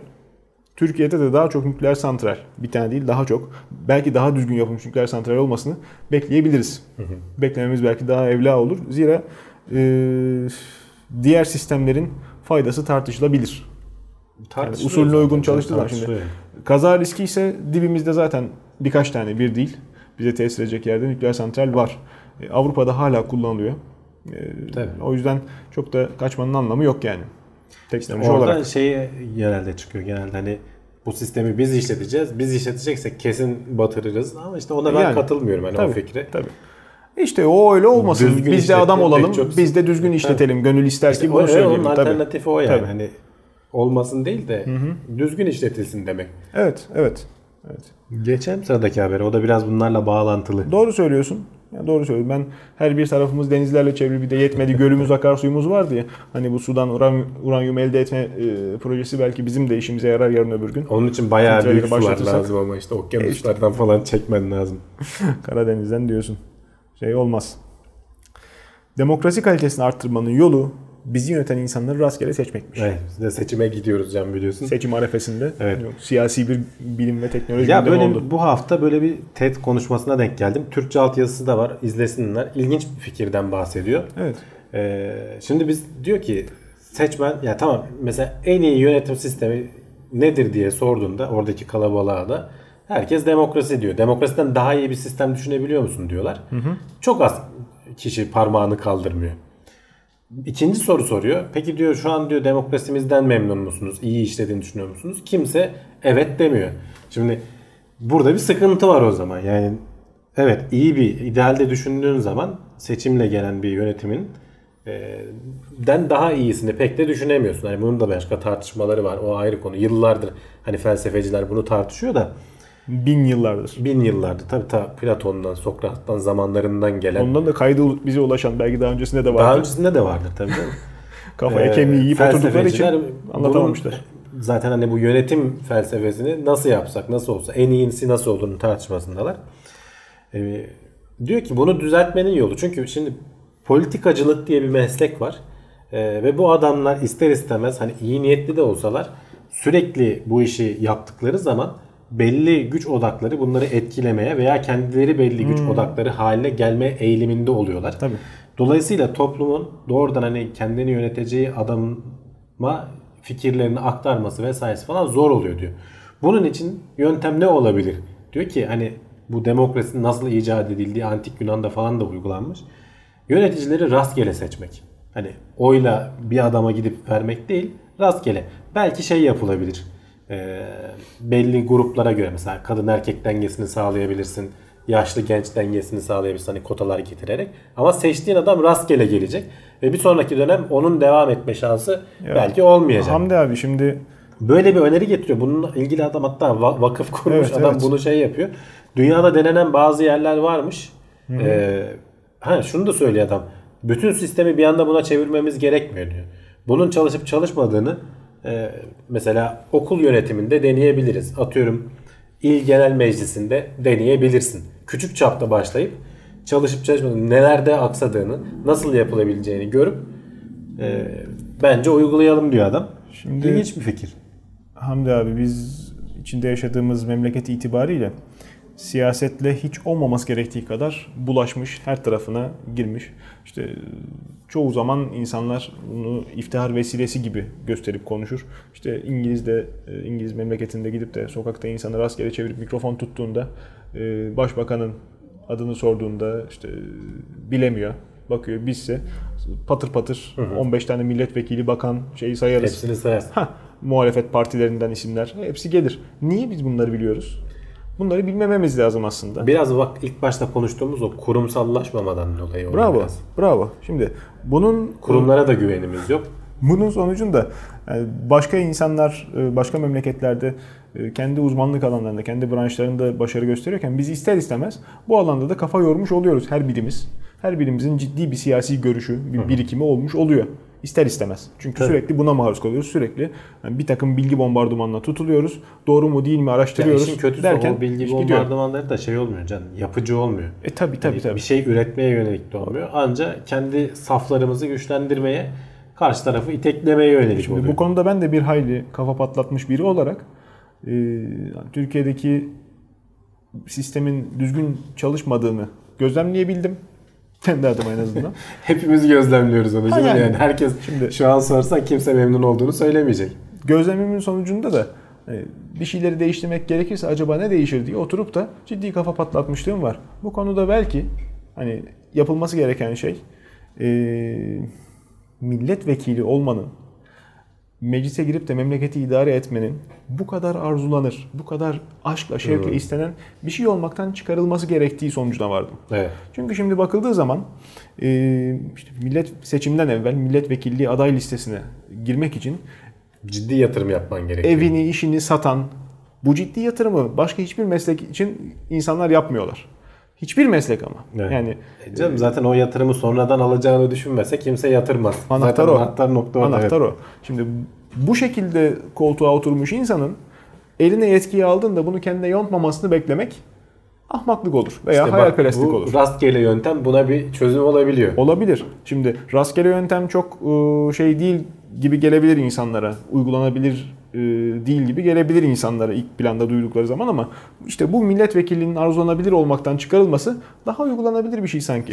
Türkiye'de de daha çok nükleer santral, bir tane değil daha çok, belki daha düzgün yapılmış nükleer santral olmasını bekleyebiliriz. Beklememiz belki daha evla olur. Zira diğer sistemlerin faydası tartışılabilir. Usulüne uygun çalıştılar. Şimdi kaza riski ise dibimizde zaten birkaç tane, bir değil, bize tesir edecek yerde nükleer santral var. Avrupa'da hala kullanılıyor. O yüzden çok da kaçmanın anlamı yok yani. Teknoloji oradan genelde çıkıyor. Genelde hani bu sistemi biz işleteceğiz. Biz işleteceksek kesin batırırız. Ama ona ben katılmıyorum o fikre. Tabii. O öyle olmasın. Düzgün biz de adam olalım. Biz de düzgün işletelim. Gönül ister ki bunu söyleyeyim. Onun alternatifi o yani. Hani olmasın değil de düzgün işletilsin demek. Evet. Geçelim sıradaki haberi. O da biraz bunlarla bağlantılı. Doğru söylüyorsun. Ben her bir tarafımız denizlerle çevrili, bir de yetmedi gölümüz, akarsuyumuz var diye. Hani bu sudan uranyum elde etme projesi belki bizim de işimize yarar yarın öbür gün. Onun için bayağı büyük sular lazım ama okyanuslardan falan çekmen lazım. Karadeniz'den diyorsun. Olmaz. Demokrasi kalitesini arttırmanın yolu bizi yöneten insanları rastgele seçmekmiş. Evet, biz de seçime gidiyoruz Can, biliyorsun. Seçim arefesinde. Evet. Siyasi bir bilim ve teknoloji gündemi oldu. Bu hafta böyle bir TED konuşmasına denk geldim. Türkçe altyazısı da var. İzlesinler. İlginç bir fikirden bahsediyor. Evet. Şimdi biz diyor ki seçmen mesela en iyi yönetim sistemi nedir diye sorduğunda oradaki kalabalığa da herkes demokrasi diyor. Demokrasiden daha iyi bir sistem düşünebiliyor musun diyorlar. Çok az kişi parmağını kaldırmıyor. İkinci soru soruyor. Peki diyor şu an diyor demokrasimizden memnun musunuz? İyi işlediğini düşünüyor musunuz? Kimse evet demiyor. Şimdi burada bir sıkıntı var o zaman. Yani evet, iyi bir idealde düşündüğün zaman seçimle gelen bir yönetimin den daha iyisini pek de düşünemiyorsun. Hani bunun da başka tartışmaları var. O ayrı konu. Yıllardır hani felsefeciler bunu tartışıyor da. Bin yıllardır. Tabii Platon'dan, Sokrat'tan zamanlarından gelen. Ondan da kaydı bize ulaşan belki daha öncesinde de vardı. Daha öncesinde de vardı tabii. Kafaya kemiği yiyip oturdukları için anlatamamışlar. Zaten hani bu yönetim felsefesini nasıl yapsak, nasıl olsa, en iyisi nasıl olduğunu tartışmasındalar. Diyor ki bunu düzeltmenin yolu. Çünkü şimdi politikacılık diye bir meslek var. Ve bu adamlar ister istemez hani iyi niyetli de olsalar sürekli bu işi yaptıkları zaman belli güç odakları bunları etkilemeye veya kendileri belli güç odakları haline gelme eğiliminde oluyorlar. Tabii. Dolayısıyla toplumun doğrudan hani kendini yöneteceği adama fikirlerini aktarması vesairesi falan zor oluyor diyor. Bunun için yöntem ne olabilir? Diyor ki hani bu demokrasinin nasıl icat edildiği antik Yunan'da falan da uygulanmış. Yöneticileri rastgele seçmek. Hani oyla bir adama gidip vermek değil, rastgele. Belki yapılabilir. Belli gruplara göre mesela kadın erkek dengesini sağlayabilirsin. yaşlı genç dengesini sağlayabilirsin, hani kotalar getirerek. Ama seçtiğin adam rastgele gelecek ve bir sonraki dönem onun devam etme şansı belki olmayacak. Hamdi abi şimdi böyle bir öneri getiriyor. Bununla ilgili adam hatta vakıf kurmuş, evet, adam bunu şey yapıyor. Dünyada denenen bazı yerler varmış. Şunu da söylüyor adam. Bütün sistemi bir anda buna çevirmemiz gerekmiyor diyor. Bunun çalışıp çalışmadığını mesela okul yönetiminde deneyebiliriz. Atıyorum İl Genel Meclisi'nde deneyebilirsin. Küçük çapta başlayıp çalışıp çalışmadığını, nelerde aksadığını, nasıl yapılabileceğini görüp bence uygulayalım diyor adam. Şimdi, İlginç bir fikir. Hamdi abi, biz içinde yaşadığımız memleket itibariyle siyasetle hiç olmaması gerektiği kadar bulaşmış, her tarafına girmiş. İşte çoğu zaman insanlar bunu iftihar vesilesi gibi gösterip konuşur. İşte İngiliz memleketinde gidip de sokakta insanı rastgele çevirip mikrofon tuttuğunda, başbakanın adını sorduğunda işte bilemiyor, bakıyor. Bizse patır patır 15 tane milletvekili, bakan şeyi sayarız. Hepsini sayarız. Muhalefet partilerinden isimler, hepsi gelir. Niye biz bunları biliyoruz? Bunları bilmememiz lazım aslında. Biraz bak, ilk başta konuştuğumuz o kurumsallaşmamadan dolayı. Bravo. Şimdi bunun kurumlara da güvenimiz yok. Bunun sonucunda başka insanlar, başka memleketlerde kendi uzmanlık alanlarında, kendi branşlarında başarı gösteriyorken biz ister istemez bu alanda da kafa yormuş oluyoruz her birimiz. Her birimizin ciddi bir siyasi görüşü, bir birikimi olmuş oluyor. İster istemez. Çünkü sürekli buna maruz kalıyoruz. Sürekli bir takım bilgi bombardımanına tutuluyoruz. Doğru mu değil mi araştırıyoruz derken. İşin kötüsü o bilgi bombardımanları da şey olmuyor canım. Yapıcı olmuyor. Tabii. Bir şey üretmeye yönelik de olmuyor. Ancak kendi saflarımızı güçlendirmeye, karşı tarafı iteklemeye yönelik oluyor. Bu konuda ben de bir hayli kafa patlatmış biri olarak Türkiye'deki sistemin düzgün çalışmadığını gözlemleyebildim. Kendi adıma en azından. Hepimiz gözlemliyoruz onu. Yani herkes şimdi, şu an sorsa kimse memnun olduğunu söylemeyecek. Gözlemimin sonucunda da bir şeyleri değiştirmek gerekirse acaba ne değişir diye oturup da ciddi kafa patlatmışlığım var. Bu konuda belki hani yapılması gereken şey milletvekili olmanın, meclise girip de memleketi idare etmenin bu kadar arzulanır, bu kadar aşkla, şevkle istenen bir şey olmaktan çıkarılması gerektiği sonucuna vardım. Evet. Çünkü şimdi bakıldığı zaman işte millet seçimden evvel milletvekilliği aday listesine girmek için ciddi yatırım yapman gerekiyor. Evini, işini satan, bu ciddi yatırımı başka hiçbir meslek için insanlar yapmıyorlar. Hiçbir meslek ama. Evet. Yani canım, zaten o yatırımı sonradan alacağını düşünmese kimse yatırmaz. Anahtar o. Evet. Şimdi bu şekilde koltuğa oturmuş insanın eline yetkiyi aldığında bunu kendine yontmamasını beklemek ahmaklık olur veya işte hayalperestlik olur. Rastgele yöntem buna bir çözüm olabiliyor. Olabilir. Şimdi rastgele yöntem çok şey değil gibi gelebilir insanlara. Uygulanabilir değil gibi gelebilir insanlara ilk planda duydukları zaman, ama işte bu milletvekilinin arzulanabilir olmaktan çıkarılması daha uygulanabilir bir şey sanki.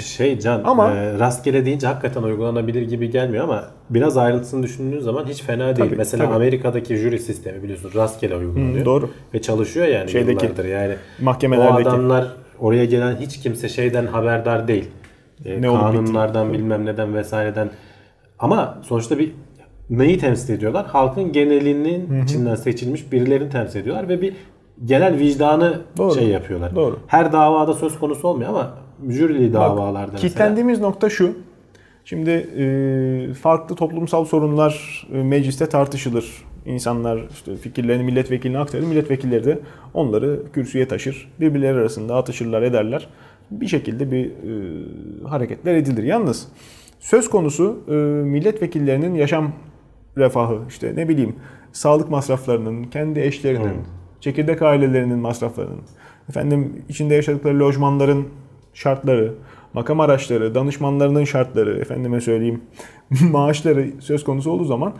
Rastgele deyince hakikaten uygulanabilir gibi gelmiyor ama biraz ayrıntısını düşündüğün zaman hiç fena değil. Mesela Amerika'daki jüri sistemi biliyorsun rastgele uygulanıyor. Doğru. Ve çalışıyor yani yıllardır. Yani mahkemelerdeki. O adamlar, oraya gelen hiç kimse şeyden haberdar değil. Kanunlardan bilmem neden vesaireden. Ama sonuçta bir neyi temsil ediyorlar? Halkın genelinin içinden seçilmiş birilerini temsil ediyorlar ve bir genel vicdanı şey yapıyorlar. Doğru. Her davada söz konusu olmuyor ama jürili davalarda mesela. Kitlendiğimiz nokta şu. Şimdi farklı toplumsal sorunlar mecliste tartışılır. İnsanlar işte fikirlerini milletvekiline aktarır. Milletvekilleri de onları kürsüye taşır. Birbirleri arasında atışırlar, ederler. Bir şekilde bir hareketler edilir. Yalnız söz konusu milletvekillerinin yaşam refahı, işte ne bileyim sağlık masraflarının, kendi eşlerinin, çekirdek ailelerinin masraflarının, efendim içinde yaşadıkları lojmanların şartları, makam araçları, danışmanlarının şartları, efendime söyleyeyim maaşları söz konusu olduğu zaman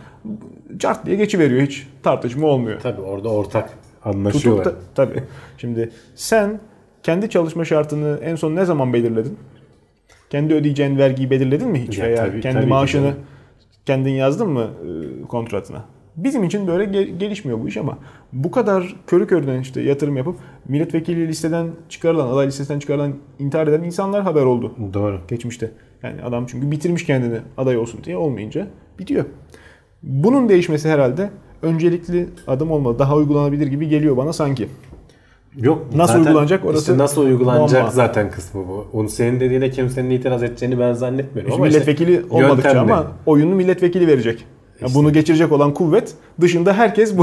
cart diye geçiveriyor, hiç tartışma olmuyor. Tabii orada ortak anlaşıyorlar. Tabii. Şimdi sen kendi çalışma şartını en son ne zaman belirledin? Kendi ödeyeceğin vergiyi belirledin mi hiç? Veya kendi maaşını kendin yazdın mı kontratına? Bizim için böyle gelişmiyor bu iş, ama bu kadar körü körüne işte yatırım yapıp milletvekili listeden çıkarılan, aday listesinden çıkarılan, intihar eden insanlar haber oldu. Doğru. Geçmişte. Yani adam çünkü bitirmiş kendini aday olsun diye, olmayınca bitiyor. Bunun değişmesi herhalde öncelikli adım olmalı. Daha uygulanabilir gibi geliyor bana sanki. Yok, nasıl uygulanacak orası? İşte nasıl uygulanacak normal. Zaten kısmı bu. Onu senin dediğine kimsenin itiraz edeceğini ben zannetmiyorum. Ama milletvekili işte olmadıkça yöntemli. Ama oyunu milletvekili verecek. Yani işte. Bunu geçirecek olan kuvvet dışında herkes bu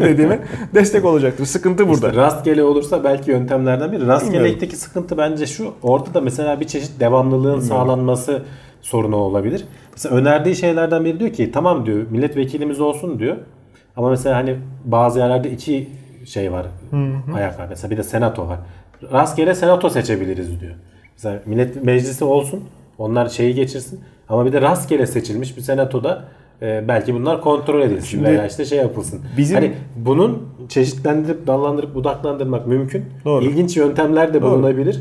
dediğime destek olacaktır. Sıkıntı burada. İşte rastgele olursa belki yöntemlerden biri. Rastgelelikteki sıkıntı bence şu. Orada da mesela bir çeşit devamlılığın sağlanması sorunu olabilir. Mesela önerdiği şeylerden biri diyor ki tamam diyor milletvekilimiz olsun diyor. Ama mesela hani bazı yerlerde iki şey var. Ayak var. Mesela bir de senato var. Rastgele senato seçebiliriz diyor. Mesela millet meclisi olsun. Onlar şeyi geçirsin. Ama bir de rastgele seçilmiş bir senatoda belki bunlar kontrol edilsin. Şimdi veya işte şey yapılsın. Bizim... Hani bunun çeşitlendirip, dallandırıp, budaklandırmak mümkün. Doğru. İlginç yöntemler de bulunabilir.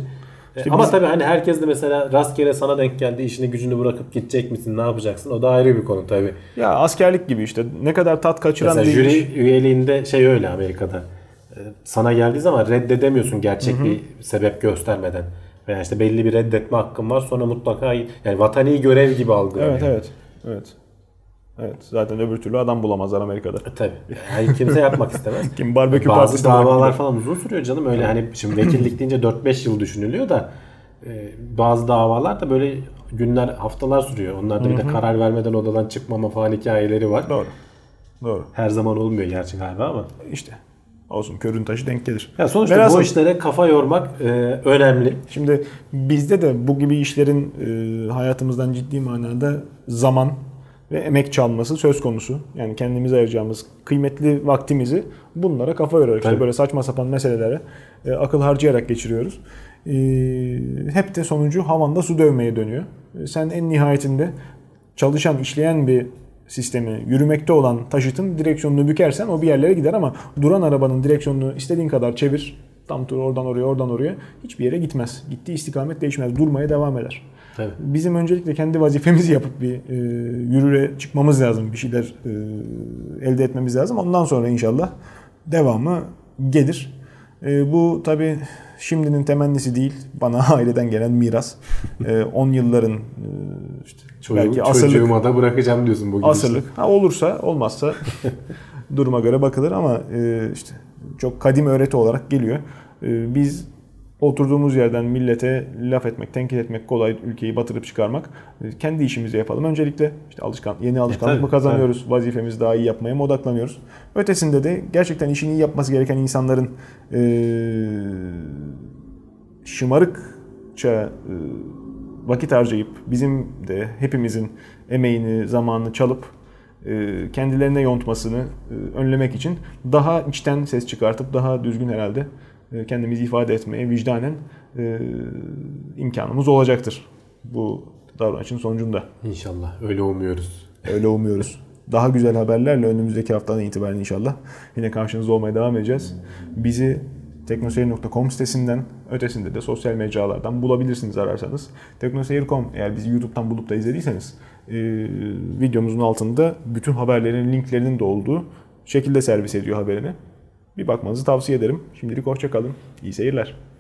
İşte ama tabii hani herkes de mesela rastgele sana denk geldi, işini gücünü bırakıp gidecek misin, ne yapacaksın? O da ayrı bir konu tabii. Ya askerlik gibi işte. Ne kadar tat kaçıran değil. Mesela jüri üyeliğinde şey öyle Amerika'da. Sana geldiği zaman reddedemiyorsun gerçek bir sebep göstermeden. Veya işte belli bir reddetme hakkın var. Sonra mutlaka yani vatani görev gibi algılanıyor. Evet. Zaten öbür türlü adam bulamazlar Amerika'da. Tabii. Yani kimse yapmak istemez. Kim barbekü partisi davalar falan uzun sürüyor canım. Öyle hani şimdi vekillik deyince 4-5 yıl düşünülüyor da bazı davalar da böyle günler, haftalar sürüyor. Onlarda bir de karar vermeden odadan çıkmama falan hikayeleri var. Doğru. Her zaman olmuyor gerçi galiba ama. İşte. Olsun, körün taşı denk gelir. Ya sonuçta velhasıl, bu işlere kafa yormak önemli. Şimdi bizde de bu gibi işlerin hayatımızdan ciddi manada zaman ve emek çalması söz konusu. Yani kendimize ayıracağımız kıymetli vaktimizi bunlara kafa yorarak, işte böyle saçma sapan meselelere akıl harcayarak geçiriyoruz. Hep de sonucu havanda su dövmeye dönüyor. Sen en nihayetinde çalışan, işleyen bir sistemi, yürümekte olan taşıtın direksiyonunu bükersen o bir yerlere gider ama duran arabanın direksiyonunu istediğin kadar çevir, tam tur oradan oraya hiçbir yere gitmez. Gittiği istikamet değişmez, durmaya devam eder. Tabii. Bizim öncelikle kendi vazifemizi yapıp bir yürüye çıkmamız lazım, bir şeyler elde etmemiz lazım. Ondan sonra inşallah devamı gelir. Bu tabii şimdinin temennisi değil, bana aileden gelen miras. 10 yılların işte belki asırlık. Çocuğuma da bırakacağım diyorsun bugün. Asırlık. İşte. Ha, olursa, olmazsa duruma göre bakılır ama işte çok kadim öğreti olarak geliyor. Biz oturduğumuz yerden millete laf etmek, tenkit etmek kolay, ülkeyi batırıp çıkarmak. Kendi işimizi yapalım. Öncelikle işte yeni alışkanlık mı kazanıyoruz? Tabii. Vazifemizi daha iyi yapmaya mı odaklanıyoruz? Ötesinde de gerçekten işini iyi yapması gereken insanların şımarıkça vakit harcayıp bizim de hepimizin emeğini, zamanını çalıp kendilerine yontmasını önlemek için daha içten ses çıkartıp daha düzgün herhalde kendimizi ifade etmeye vicdanen imkanımız olacaktır bu davranışın sonucunda. İnşallah. Öyle umuyoruz. Daha güzel haberlerle önümüzdeki haftadan itibaren inşallah yine karşınızda olmaya devam edeceğiz. Bizi teknoseyir.com sitesinden, ötesinde de sosyal mecralardan bulabilirsiniz ararsanız. teknoseyir.com, eğer bizi YouTube'dan bulup da izlediyseniz videomuzun altında bütün haberlerin linklerinin de olduğu şekilde servis ediyor haberini. Bir bakmanızı tavsiye ederim. Şimdilik hoşça kalın. İyi seyirler.